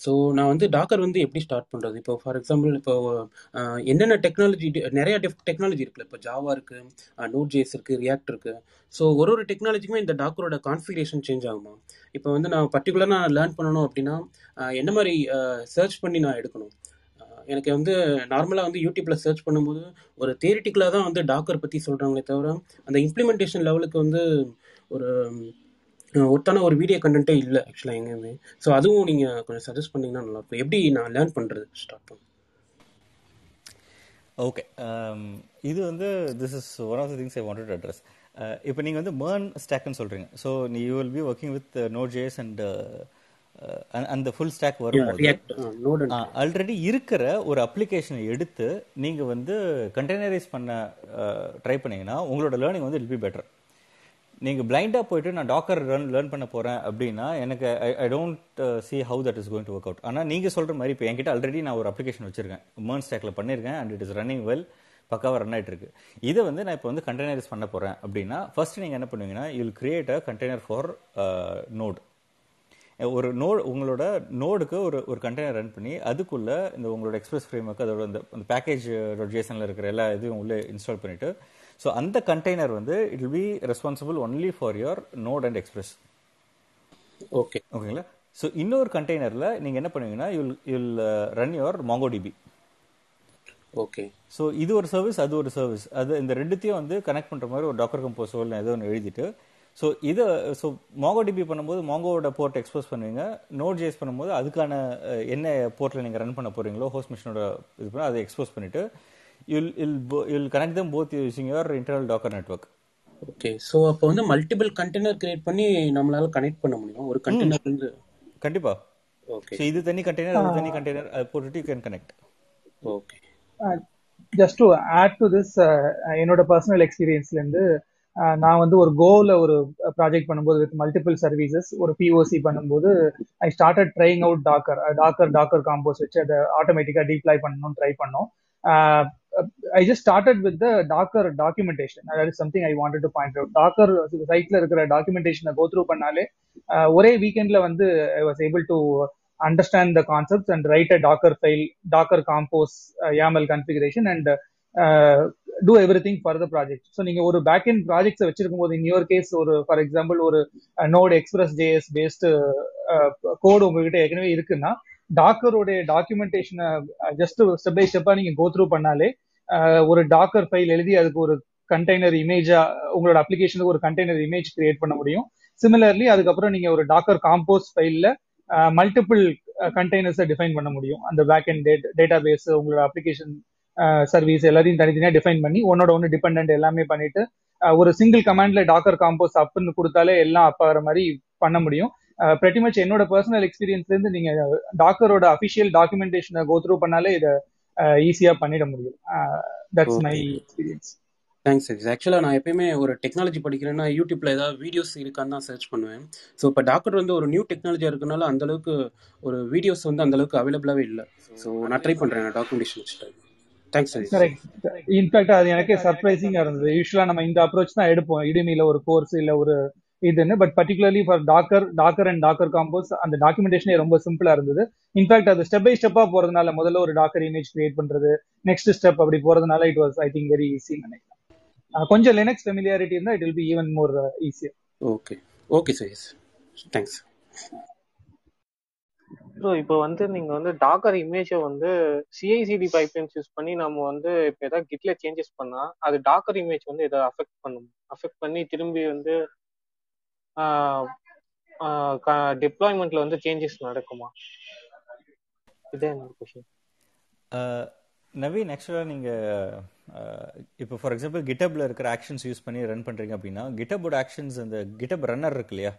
ஸோ நான் வந்து டாக்கர் வந்து எப்படி ஸ்டார்ட் பண்ணுறது? இப்போ ஃபார் எக்ஸாம்பிள் இப்போ என்னென்ன டெக்னாலஜி நிறைய டெக்னாலஜி இருக்குல்ல, இப்போ ஜாவா இருக்குது, நோட்.js இருக்குது, ரியாக்ட் இருக்குது. ஸோ ஒரு ஒரு டெக்னாலஜிக்குமே இந்த டாக்கரோட கான்ஃபிகரேஷன் சேஞ்ச் ஆகுமா? இப்போ வந்து நான் பர்டிகுலராக நான் லேர்ன் பண்ணணும் அப்படின்னா என்ன மாதிரி சர்ச் பண்ணி நான் எடுக்கணும்? எனக்கு வந்து நார்மலாக வந்து யூடியூப்பில் சர்ச் பண்ணும்போது ஒரு தியரிட்டிக்கலாக தான் வந்து டாக்கர் பற்றி சொல்கிறாங்களே தவிர அந்த இம்ப்ளிமெண்டேஷன் லெவலுக்கு வந்து ஒரு ஒருத்தான ஒரு வீடியோ கண்டென்ட்டே இல்லை ஆக்சுவலாக எங்கேயுமே. ஸோ அதுவும் நீங்கள் கொஞ்சம் சஜஸ்ட் பண்ணிங்கன்னா நல்லாயிருக்கும், எப்படி நான் லேர்ன் பண்ணுறது ஸ்டார்ட் பண்ண. ஓகே, இது வந்து this is one of the things I wanted to address. இப்போ நீங்கள் வந்து MERN ஸ்டாக்னு சொல்கிறீங்க. ஸோ நீ you will be working with Node.js and அந்த ஃபுல் ஸ்டாக் வரும். ஆல்ரெடி இருக்கிற ஒரு அப்ளிகேஷனை எடுத்து நீங்கள் வந்து கண்டெய்னரைஸ் பண்ண ட்ரை பண்ணிங்கன்னா உங்களோட லேர்னிங் வந்து இட் பி பெட்டர். நீங்கள் பிளைண்டாக போய்ட்டு நான் டாக்கர் லேர்ன் லேர்ன் பண்ண போகிறேன் அப்படின்னா எனக்கு I I don't see how that is going to work out. ஆனால் நீங்கள் சொல்கிற மாதிரி இப்போ என்கிட்ட ஆல்ரெடி நான் ஒரு அப்ளிகேஷன் வச்சுருக்கேன், MERN stackல பண்ணியிருக்கேன் and it is running well, பக்காவாக ரன் ஆகிட்டு இருக்கு. இதை வந்து நான் இப்போ வந்து கண்டெய்னரைஸ் பண்ண போகிறேன் அப்படின்னா ஃபர்ஸ்ட் நீங்கள் என்ன பண்ணுவீங்கன்னா you will create a container for note. ஒரு நோட் உங்களோட நோடுக்கு ஒரு ஒரு கண்டெய்னர் ரன் பண்ணி அதுக்குள்ளே இந்த உங்களோட எக்ஸ்பிரஸ் ஃப்ரேம் ஒர்க் அதோட அந்த பேக்கேஜ் ஜேசனில் இருக்கிற எல்லா இதையும் உள்ளே இன்ஸ்டால் பண்ணிவிட்டு ஸோ அந்த கண்டெய்னர் வந்து it will be responsible only for your note and express. Okay ஓகேங்களா. ஸோ இன்னொரு கண்டெய்னரில் நீங்கள் என்ன பண்ணுவீங்கன்னா you'll you'll run your MongoDB. Okay, so இது ஒரு சர்வீஸ் அது ஒரு சர்வீஸ், அது இந்த ரெண்டுத்தையும் வந்து கனெக்ட் பண்ணுற மாதிரி ஒரு Docker Compose ஏதோ ஒன்று எழுதிட்டு ஸோ இதை ஸோ MongoDB பண்ணும்போது மோங்கோட போர்ட் எக்ஸ்பிரஸ் பண்ணுவீங்க, Node.js பண்ணும்போது அதுக்கான என்ன போர்ட்டில் நீங்கள் ரன் பண்ண போகிறீங்களோ ஹோஸ்ட் மிஷினோட இது பண்ண அதை எக்ஸ்போஸ் பண்ணிவிட்டு you'll you'll you'll connect them both using your internal Docker network. Okay, so அப்ப வந்து மல்டிபிள் கண்டெய்னர் கிரியேட் பண்ணி நம்மளால கனெக்ட் பண்ண முடியும் ஒரு கண்டெய்னர்ல இருந்து. கண்டிப்பா. Okay, so இது தனி கண்டெய்னர் அது தனி கண்டெய்னர் போட்டுட்டு you can connect. Okay, uh, just to add to this என்னோட personal experienceல இருந்து நான் வந்து ஒரு கோல ஒரு ப்ராஜெக்ட் பண்ணும்போது வித் மல்டிபிள் சர்வீசஸ் ஒரு பிஓசி பண்ணும்போது I started trying out Docker Docker Docker Compose வச்சு அதை ஆட்டோமேட்டிக்கா டிப்ளாய் பண்ணணும்னு ட்ரை பண்ணோம். I just started with the Docker documentation. That is something I wanted to point out. Docker site la irukra documentation go through pannale ore weekend la vandu I was able to understand the concepts and write a Docker file, Docker Compose uh, YAML configuration and uh, do everything for the project. So neenga oru back end projects vechirukumbod in your case oru for example oru uh, Node Express.js based uh, code ungakitta ekenave irukna Docker ode documentation just step by step neenga go through pannale ஒரு Docker file எழுதி அதுக்கு ஒரு container இமேஜா உங்களோட அப்ளிகேஷனுக்கு ஒரு container image create பண்ண முடியும். Similarly அதுக்கப்புறம் நீங்க ஒரு Docker Compose ஃபைல்ல மல்டிபிள் கண்டெய்னர்ஸை டிஃபைன் பண்ண முடியும். அந்த பேக் அண்ட் டேட்டா பேஸ் உங்களோட அப்ளிகேஷன் சர்வீஸ் எல்லாத்தையும் தனித்தனியாக டிஃபைன் பண்ணி ஒன்னோட ஒன்று டிபெண்ட் எல்லாமே பண்ணிட்டு ஒரு சிங்கிள் கமாண்ட்ல Docker Compose அப்னு கொடுத்தாலே எல்லாம் அப்பாகிற மாதிரி பண்ண முடியும். பிரெட்டி மச் என்னோட பர்சனல் எக்ஸ்பீரியன்ஸ்ல இருந்து நீங்க டாக்கரோட அஃபிஷியல் டாக்குமெண்டேஷனை கோ த்ரூ பண்ணாலே இதை ஈஸியா பண்ணிட முடியும். That's my experience. Thanks sir. ஆக்சுவலாக நான் எப்பயுமே ஒரு டெக்னாலஜி படிக்கிறேன்னா யூடியூப்ல ஏதாவது வீடியோஸ் இருக்கான்னு தான் சர்ச் பண்ணுவேன். ஸோ இப்போ டாக்கர் வந்து ஒரு நியூ டெக்னாலஜியாக இருக்கனால அந்தளவுக்கு ஒரு வீடியோஸ் வந்து அந்தளவுக்கு அவைலபிளாகவே இல்லை. ஸோ நான் ட்ரை பண்ணுறேன் டாக்குமெண்டேஷன். Thanks sir. இன்ஃபேக்ட் அது எனக்கே சர்ப்ரைசிங்காக இருந்தது. யூஸ்வலாக நம்ம இந்த அப்ரோச் தான் எடுப்போம். இடுமியில் ஒரு கோர்ஸ் இல்லை ஒரு இதுன்னு. But particularly for Docker Docker and Docker combos அந்த டாக்குமெண்டேஷனே ரொம்ப சிம்பிளா இருந்தது. இன்ஃபேக்ட் அது ஸ்டெப் பை ஸ்டெப்பா போறதுனால முதல்ல ஒரு டாக்கர் இமேஜ் கிரியேட் பண்றது நெக்ஸ்ட் ஸ்டெப் அப்படி போறதுனால it was I think very easy நினைக்கிறேன். கொஞ்சம் லினக்ஸ் ஃபெமிலியாரிட்டி இருந்தால் it will be even more easier. Okay okay sir, yes thanks. So இப்போ வந்து நீங்கள் வந்து டாக்கர் இமேஜை வந்து சிஐசிடி பைப்லைன்ஸ் யூஸ் பண்ணி நம்ம வந்து இப்போ எதாவது கிட்ல சேஞ்சஸ் பண்ணால் அது டாக்கர் இமேஜ் வந்து எதாவது அஃபெக்ட் பண்ணும், அஃபெக்ட் பண்ணி திரும்பி வந்து டிப்ளாய்மெண்ட்ல வந்து சேஞ்சஸ் நடக்குமா? இதே என்னோட கொஸ்டின். நவீன், ஆக்சுவலாக நீங்கள் இப்போ ஃபார் எக்ஸாம்பிள் கிட்டப்ல இருக்கிற ஆக்ஷன்ஸ் யூஸ் பண்ணி ரன் பண்ணுறீங்க அப்படின்னா கிட்டபோட ஆக்ஷன்ஸ் அந்த கிட்டப் ரன்னர் இருக்கு இல்லையா,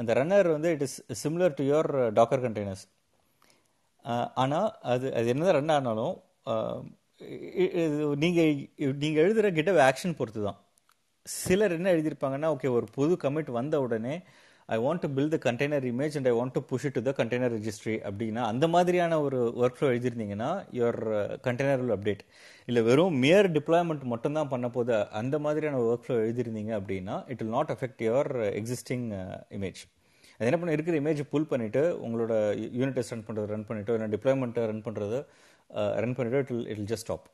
அந்த ரன்னர் வந்து it is similar to your Docker containers. ஆனால் அது அது என்னதான் ரன் ஆனாலும் நீங்கள் நீங்கள் எழுதுகிற கிட்டப் ஆக்ஷன் பொறுத்து தான். சிலர் என்ன எழுதியிருப்பாங்கன்னா, ஓகே ஒரு புது கமிட் வந்த உடனே I want to build the container image and I want to push it to the container registry அப்படின்னா அந்த மாதிரியான ஒரு ஒர்க் ஃப்ளோ எழுதியிருந்தீங்கன்னா யுவர் கண்டெய்னர் வில் அப்டேட். இல்லை வெறும் மியர் டிப்ளாய்மெண்ட் மட்டும்தான் பண்ண போது அந்த மாதிரியான ஒர்க் ஃப்ளோ எழுதியிருந்தீங்க அப்படின்னா it will not affect your existing image. அது என்ன பண்ண இருக்கிற இமேஜ் புல் பண்ணிவிட்டு உங்களோட யூனிட் டெஸ்ட் ரன் பண்ணுறது ரன் பண்ணிவிட்டோ இல்லை டிப்ளாய்மெண்ட்டை ரன் பண்ணுறது ரன் பண்ணிவிட்டோ it'll it'll just stop.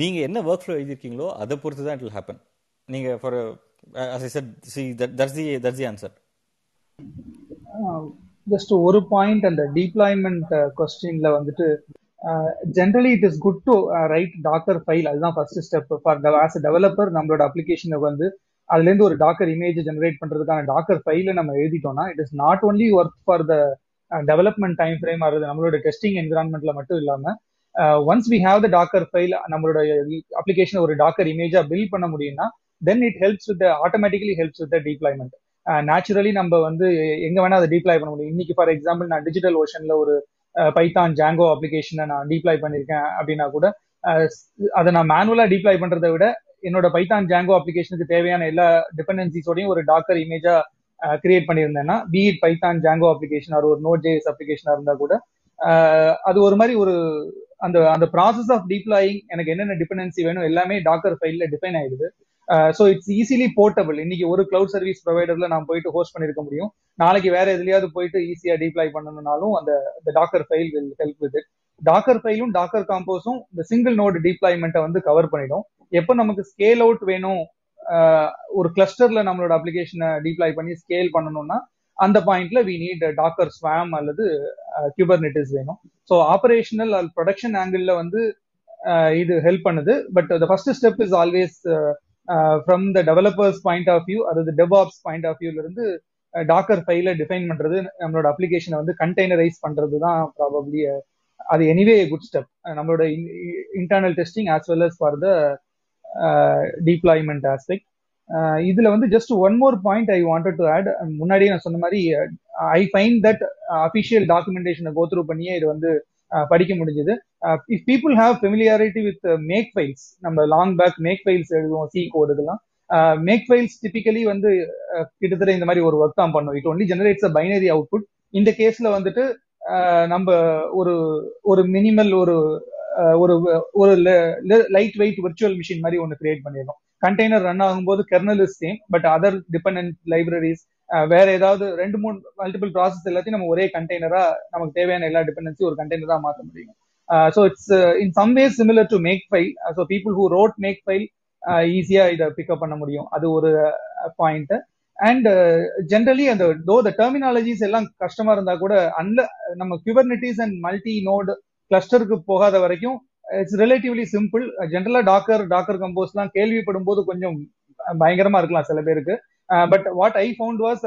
நீங்கள் என்ன ஒர்க் ஃப்ளோ எழுதியிருக்கீங்களோ அதை பொறுத்து தான் இட் வில் ஹேப்பன். நீங்கள் for as I said, see that that's the that's the answer. Uh, just one point and the deployment uh, question la vandu uh, generally it is good to uh, write docker file adha first step for as a developer nammaloda application la vandu adile irund or docker image generate pandradukana docker file la nama editona it is not only worth for the uh, development time frame or nammaloda testing environment la mattum illama uh, once we have the docker file nammaloda application or docker image ah build panna mudiyumna then it helps with the automatically helps with the deployment uh, naturally நம்ம வந்து எங்க வேணா அதை deploy பண்ண முடியும். இன்னைக்கு for example நான் digital ஓஷன்ல ஒரு பைத்தான் ஜாங்கோ அப்ளிகேஷனை நான் டிப்ளாய் பண்ணியிருக்கேன் அப்படின்னா கூட அதை நான் மேனுவலா டிப்ளாய் பண்றதை விட என்னோட பைத்தான் ஜாங்கோ அப்ளிகேஷனுக்கு தேவையான எல்லா டிபெண்டன்சிஸோடையும் ஒரு டாக்கர் இமேஜா கிரியேட் பண்ணியிருந்தேன்னா be it Python Django application ஒரு நோட்.ஜேஎஸ் அப்ளிகேஷனா இருந்தா கூட அது ஒரு மாதிரி ஒரு அந்த அந்த ப்ராசஸ் ஆஃப் டிப்ளாயிங் எனக்கு என்னென்ன டிபெண்டன்சி வேணும் எல்லாமே டாக்கர் ஃபைல்ல டிஃபைன் ஆயிடுது. Uh, so it's easily portable. இன்னைக்கு ஒரு கிளவுட் சர்வீஸ் ப்ரொவைடர்ல நான் போயிட்டு ஹோஸ்ட் பண்ணிருக்க முடியும். நாளைக்கு வேற எதுலையாவது போயிட்டு ஈஸியா டிப்ளாய் பண்ணணும்னாலும் அந்த Docker file will help with it. Docker ஃபைலும் டாக்கர் காம்போஸும் இந்த சிங்கிள் நோட் டிப்ளாய்மெண்ட்டை வந்து கவர் பண்ணிடும். எப்போ நமக்கு ஸ்கேல் அவுட் வேணும், ஒரு கிளஸ்டர்ல நம்மளோட அப்ளிகேஷனை டிப்ளாய் பண்ணி ஸ்கேல் பண்ணணும்னா அந்த பாயிண்ட்ல வி நீட் டாக்கர் ஸ்வாம் அல்லது கியூபர்நெட்டிஸ் வேணும். So operational and production angle வந்து இது ஹெல்ப் பண்ணுது. But the first step is always Uh, from the developer's point of view or the DevOps point of view la irund uh, docker file define பண்றது நம்மளோட application வந்து containerize பண்றது தான் probably அது uh, anyway a good step நம்மளோட uh, in, internal testing as well as for the uh, deployment aspect. இதுல வந்து just one more point I wanted to add. முன்னாடியே நான் சொன்ன மாதிரி I find that uh, official documentation go through பண்ணியே இது வந்து படிக்க முடிஞ்சது. If people have familiarity with make files, நம்ம லாங் பேக் மேக் ஃபைல்ஸ் எழுதுவோம், சி கோட் இதெல்லாம். மேக் ஃபைல்ஸ் டிபிக்கலி வந்து கிட்டத்தட்ட இந்த மாதிரி ஒரு ஒர்க் தான் பண்ணும். It only generates a binary output. இந்த கேஸ்ல வந்துட்டு நம்ம ஒரு ஒரு மினிமல் ஒரு ஒரு லைட் வெயிட் விர்ச்சுவல் மிஷின் மாதிரி ஒன்று கிரியேட் பண்ணிடணும். கண்டெய்னர் ரன் ஆகும்போது kernel is same, but other dependent libraries வேற ஏதாவது ரெண்டு மூணு மல்டிபிள் ப்ராசஸ் எல்லாத்தையும் நம்ம ஒரே கண்டெய்னரா நமக்கு தேவையான எல்லா டிபெண்டன்சியும் ஒரு கண்டெய்னரா மாற்ற முடியும். So it's in some ways similar to make file. So people who wrote make file ஈஸியா இதை பிக்அப் பண்ண முடியும். அது ஒரு பாயிண்ட். அண்ட் ஜென்ரலி அந்த தோ த டெர்மினாலஜிஸ் எல்லாம் கஷ்டமா இருந்தா கூட அன்ல நம்ம கியூபர்நெட்டிஸ் அண்ட் மல்டி நோட் கிளஸ்டருக்கு போகாத வரைக்கும் இட்ஸ் ரிலேட்டிவ்லி சிம்பிள். ஜென்ரலா டாக்கர் டாக்கர் கம்போஸ்லாம் கேள்விப்படும் போது கொஞ்சம் பயங்கரமா இருக்கலாம் சில பேருக்கு. But what I found was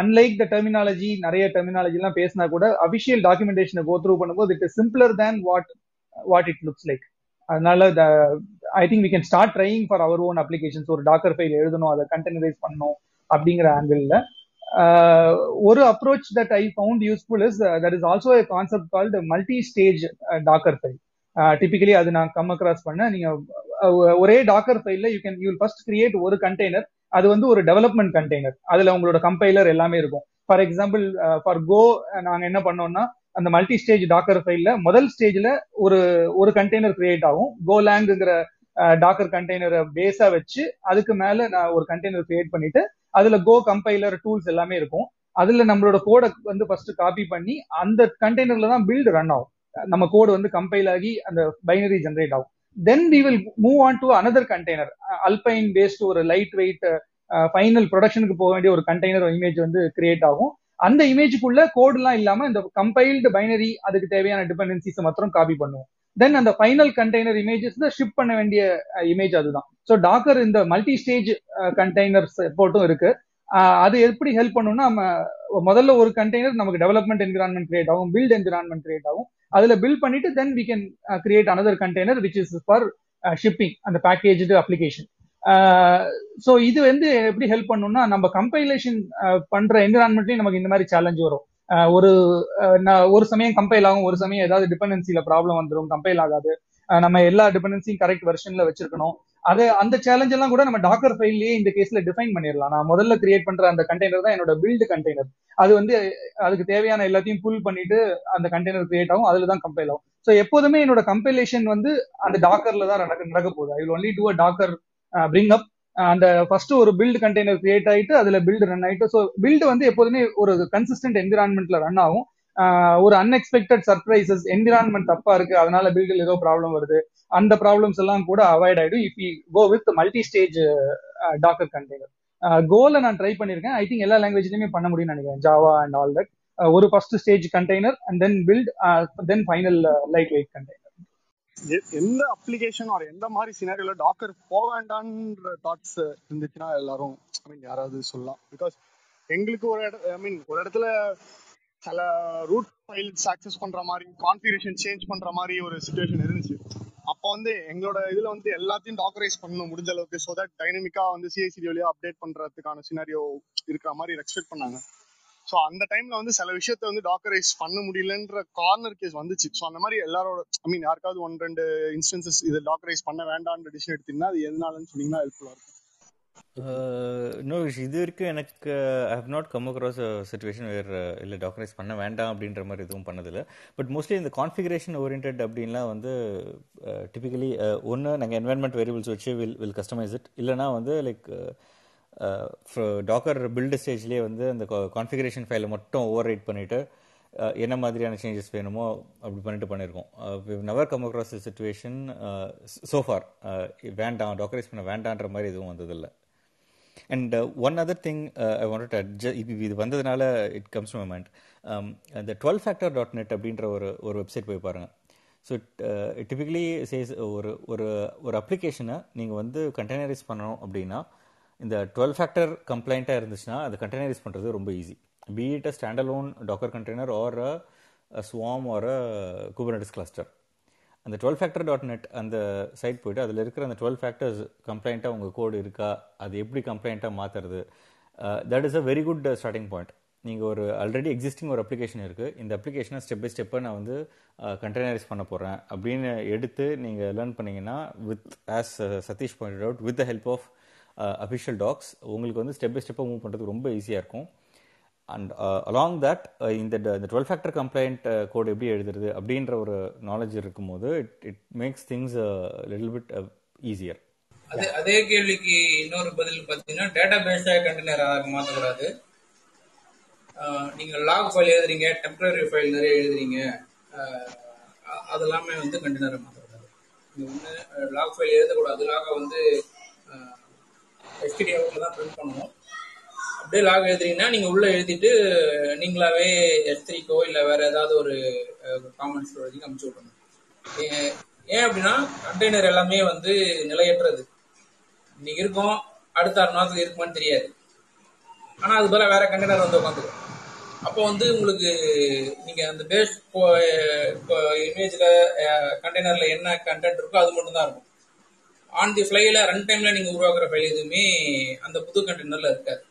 unlike the terminology, நிறைய டெர்மினாலஜி எல்லாம் பேசினா கூட அபிஷியல் டாக்குமெண்டேஷனை கோ த்ரூ பண்ணும்போது it is simpler than what what it looks like. அதனால I think we can start trying for our own applications. ஒரு Docker file எழுதணும், அதை கண்டெய்னரைஸ் பண்ணணும் அப்படிங்கிற ஆங்கிள் ஒரு approach that I found useful is that is also a concept called multi stage Docker file. Typically அது நான் come across பண்ண நீங்க ஒரே டாக்கர் ஃபைல்ல you can you first create ஒரு கண்டெய்னர். அது வந்து ஒரு டெவலப்மெண்ட் கண்டெய்னர், அதுல உங்களோட கம்பைலர் எல்லாமே இருக்கும். ஃபார் எக்ஸாம்பிள் ஃபார் கோ நாங்க என்ன பண்ணோம்னா அந்த மல்டி ஸ்டேஜ் டாக்கர் ஃபைல்ல முதல் ஸ்டேஜ்ல ஒரு ஒரு கண்டெய்னர் கிரியேட் ஆகும். கோலாங்குங்கிற டாக்கர் கண்டெய்னரை பேஸா வச்சு அதுக்கு மேல நான் ஒரு கண்டெய்னர் கிரியேட் பண்ணிட்டு அதுல கோ கம்பைலர் டூல்ஸ் எல்லாமே இருக்கும். அதுல நம்மளோட கோடை வந்து ஃபர்ஸ்ட் காப்பி பண்ணி அந்த கண்டெய்னர்ல தான் பில்ட் ரன் ஆகும். நம்ம கோடு வந்து கம்பைல் ஆகி அந்த பைனரி ஜென்ரேட் ஆகும். Then we will move on to another container. Alpine based ஒரு லைட் வெயிட் ஃபைனல் ப்ரொடக்ஷனுக்கு போக வேண்டிய ஒரு கண்டெய்னர் இமேஜ் வந்து கிரியேட் ஆகும். அந்த இமேஜுக்குள்ள கோடுலாம் இல்லாம இந்த கம்பைல்டு பைனரி அதுக்கு தேவையான டிபெண்டன்சிஸை மாத்திரம் காப்பி பண்ணுவோம். தென் அந்த ஃபைனல் கண்டெய்னர் இமேஜஸ் தான் ஷிப் பண்ண வேண்டிய இமேஜ் அதுதான். ஸோ டாக்கர் இந்த மல்டி ஸ்டேஜ் கண்டெய்னர்ஸ் போட்டும் இருக்கு. அது எப்படி ஹெல்ப் பண்ணும்னா, நம்ம முதல்ல ஒரு கண்டெய்னர் நமக்கு டெவலப்மெண்ட் என்விரான்மெண்ட் கிரியேட் ஆகும், பில்ட் என்விரான்மெண்ட் கிரியேட் ஆகும். அதுல பில்ட் பண்ணிட்டு then we can create another container which is for shipping அந்த பேக்கேஜ்டு அப்ளிகேஷன். ஸோ இது வந்து எப்படி ஹெல்ப் பண்ணணும்னா, நம்ம கம்பைலேஷன் பண்ற என்விரான்மெண்ட்லயும் நமக்கு இந்த மாதிரி சேலஞ்ச் வரும். ஒரு ஒரு சமயம் கம்பைல் ஆகும், ஒரு சமயம் ஏதாவது டிபெண்டன்சில ப்ராப்ளம் வந்துடும், கம்பைல் ஆகாது. நம்ம எல்லா டிபெண்டன்சியும் கரெக்ட் வெர்ஷன்ல வச்சிருக்கணும். அது அந்த சேலஞ்ச் எல்லாம் கூட நம்ம டாக்கர் ஃபைல்லேயே இந்த கேஸ்ல டிஃபைன் பண்ணிடலாம். நான் முதல்ல கிரியேட் பண்ற அந்த கண்டெய்னர் தான் என்னோட பில்டு கண்டெய்னர். அது வந்து அதுக்கு தேவையான எல்லாத்தையும் புல் பண்ணிட்டு அந்த கண்டெய்னர் கிரியேட் ஆகும், அதுல தான் கம்பைல் ஆகும். ஸோ எப்போதுமே என்னோட கம்பைலேஷன் வந்து அந்த டாக்கர்ல தான் நடக்க நடக்க போகுது. I will only do a Docker bring up. அந்த ஃபர்ஸ்ட் ஒரு பில்ட் கண்டெய்னர் கிரியேட் ஆயிட்டு அதுல பில்ட் ரன் ஆயிட்டு. ஸோ பில்ட் வந்து எப்போதுமே ஒரு கன்சிஸ்டன்ட் என்விரான்மெண்ட்ல ரன் ஆகும். ஒரு அன்எக்ஸ்பெக்டட் சர்ப்ரைசஸ், என்விரான்மெண்ட் தப்பா இருக்கு அதனால பில்டில் ஏதோ ப்ராப்ளம் வருது, அந்த ப்ராப்ளம்ஸ் எல்லாம் கூட அவாய்ட் ஆயிடும் if you go with multi stage Docker container. கோல நான் ட்ரை பண்ணிருக்கேன். ஐ திங்க் எல்லா லாங்குவேஜ்லயுமே பண்ண முடியும்னு நினைக்கிறேன், ஜாவா அண்ட் ஆல் தட். ஒரு first stage container and then build, then final light weight container. எந்த அப்ளிகேஷன் ஆர் எந்த மாதிரி சினாரியோல டாக்கர் போக வேண்டாம்ன்ற தாட்ஸ் இருந்துச்சுன்னா எல்லாரும் ஐ மீன் யாராவது சொல்லலாம். பிகாஸ் எங்களுக்கு ஒரு ஐ மீன் ஒரு இடத்துல சில ரூட் ஃபைல்ஸ் ஆக்சஸ் பண்ற மாதிரி கான்ஃபிகரேஷன் சேஞ்ச் பண்ற மாதிரி ஒரு சிச்சுவேஷன் இருந்துச்சு. அப்போ வந்து எங்களோட இதுல வந்து எல்லாத்தையும் டாக்கரைஸ் பண்ணணும் முடிஞ்ச அளவுக்கு, ஸோ தட் டைனமிக்கா வந்து சிஐசிடி வழியா அப்டேட் பண்றதுக்கான சினாரியோ இருக்கிற மாதிரி எக்ஸ்பெக்ட் பண்ணாங்க. ஸோ அந்த டைம்ல வந்து சில விஷயத்த வந்து டாக்கரைஸ் பண்ண முடியலன்ற கார்னர் கேஸ் வந்துச்சு. ஸோ அந்த மாதிரி எல்லாரோட ஐ மீன் யாருக்காவது ஒன் ரெண்டு இன்ஸ்டன்சஸ் இது டாக்கரைஸ் பண்ண வேண்டாம்ன்ற டிசிஷன் எடுத்தீங்கன்னா அது எதனாலன்னு சொன்னீங்கன்னா ஹெல்ப்ஃபுல்லா இருக்கும். இன்னொரு இது வரைக்கும் எனக்கு I have not come across a situation where இல்லை டாக்கரைஸ் பண்ண வேண்டாம் அப்படின்ற மாதிரி எதுவும் பண்ணதில்லை. பட் மோஸ்ட்லி இந்த கான்ஃபிகரேஷன் ஓரியன்ட் அப்படின்லாம் வந்து டிபிக்கலி ஒன்று நாங்கள் என்வரன்மெண்ட் வேரியபிள்ஸ் வச்சு வில் வில் கஸ்டமைஸ் இட். இல்லைனா வந்து லைக் டாக்கர் பில்டு ஸ்டேஜ்லேயே வந்து அந்த கான்ஃபிகரேஷன் ஃபைலை மட்டும் ஓவர் ரைட் பண்ணிவிட்டு என்ன மாதிரியான சேஞ்சஸ் வேணுமோ அப்படி பண்ணிட்டு பண்ணியிருக்கோம். We never come across the situation so far வேண்டாம் டாக்கரைஸ் பண்ண வேண்டான்ற மாதிரி எதுவும் வந்ததில்லை. And uh, one other thing uh, I wanted to adjust, it comes to my mind. Um, the twelve factor dot net அப்படின்ற ஒரு ஒரு வெப்சைட் போய் பாருங்கள். ஸோ இட் டிபிக்கலி சேஸ் ஒரு ஒரு ஒரு அப்ளிகேஷனை நீங்கள் வந்து கண்டெய்னரைஸ் பண்ணணும் அப்படின்னா இந்த டுவெல் ஃபேக்டர் கம்ப்ளைண்ட்டாக இருந்துச்சுன்னா அதை கண்டெய்னரைஸ் பண்ணுறது ரொம்ப easy. Be it a stand alone Docker container or a swarm or a Kubernetes cluster. அந்த டுவெல் ஃபேக்டர் டாட் நெட் அந்த சைட் போய்ட்டு அதில் இருக்கிற அந்த டுவெல் ஃபேக்டர்ஸ் கம்ப்ளைண்ட்டாக உங்கள் கோடு இருக்கா, அது எப்படி கம்ப்ளைண்ட்டாக மாற்றுறது, that is a very good starting point. நீங்கள் ஒரு ஆல்ரெடி எக்ஸிஸ்டிங் ஒரு அப்ளிகேஷன் இருக்குது, இந்த அப்ளிகேஷனை ஸ்டெப் பை ஸ்டெப்பாக நான் வந்து கண்டெய்னரைஸ் பண்ண போகிறேன் அப்படின்னு எடுத்து நீங்கள் லேர்ன் பண்ணிங்கன்னா with as Sathish point out with the help of official docs உங்களுக்கு வந்து ஸ்டெப் பை ஸ்டெப்பாக மூவ் பண்ணுறதுக்கு ரொம்ப ஈஸியாக இருக்கும். அண்ட் அலாங் தட் இந்த டுவெல் ஃபேக்டர் கம்ப்ளைண்ட் கோடு எப்படி எழுதுறது அப்படின்ற ஒரு நாலேஜ் இருக்கும்போது it it makes things little bit easier. அதே அதே கேள்விக்கு இன்னொரு பதில் பார்த்தீங்கன்னா, டேட்டா பேஸா கண்டெய்னர் மாற்றக்கூடாது. நீங்கள் லாக் ஃபைல் எழுதுறீங்க, டெம்பரரி ஃபைல் நிறைய எழுதுறீங்க, அதெல்லாமே வந்து கண்டெய்னரை மாற்றக்கூடாது. நீங்கள் வந்து லாக் ஃபைல் எழுதக்கூடாது. லாக வந்து எஸ்டிடிஎஃப்ல தான் பிரிண்ட் பண்ணுவோம். அப்படியே லாக் எழுதுறீங்கன்னா நீங்கள் உள்ளே எழுதிட்டு நீங்களாவே எஸ்திரிக்கோ இல்லை வேற ஏதாவது ஒரு காமெண்ட்ஸ் எழுதிங்க அனுப்பிச்சு விடணும். ஏன் அப்படின்னா கண்டெய்னர் எல்லாமே வந்து நிலையற்றது. இன்னைக்கு இருக்கும், அடுத்த ஆறு நாளுக்கு இருக்குமான்னு தெரியாது. ஆனால் அது போல வேற கண்டெய்னர் வந்து உட்காந்துக்கும். அப்போ வந்து உங்களுக்கு நீங்கள் அந்த பேஸ் இப்போ இப்போ இமேஜில் கண்டெய்னரில் என்ன கண்டென்ட் இருக்கோ அது மட்டும்தான் இருக்கும். ஆன் தி ஃப்ளைல ரன் டைம்ல நீங்கள் உருவாக்குற ஃபைல் எதுவுமே அந்த புது கண்டெய்னரில் இருக்காது.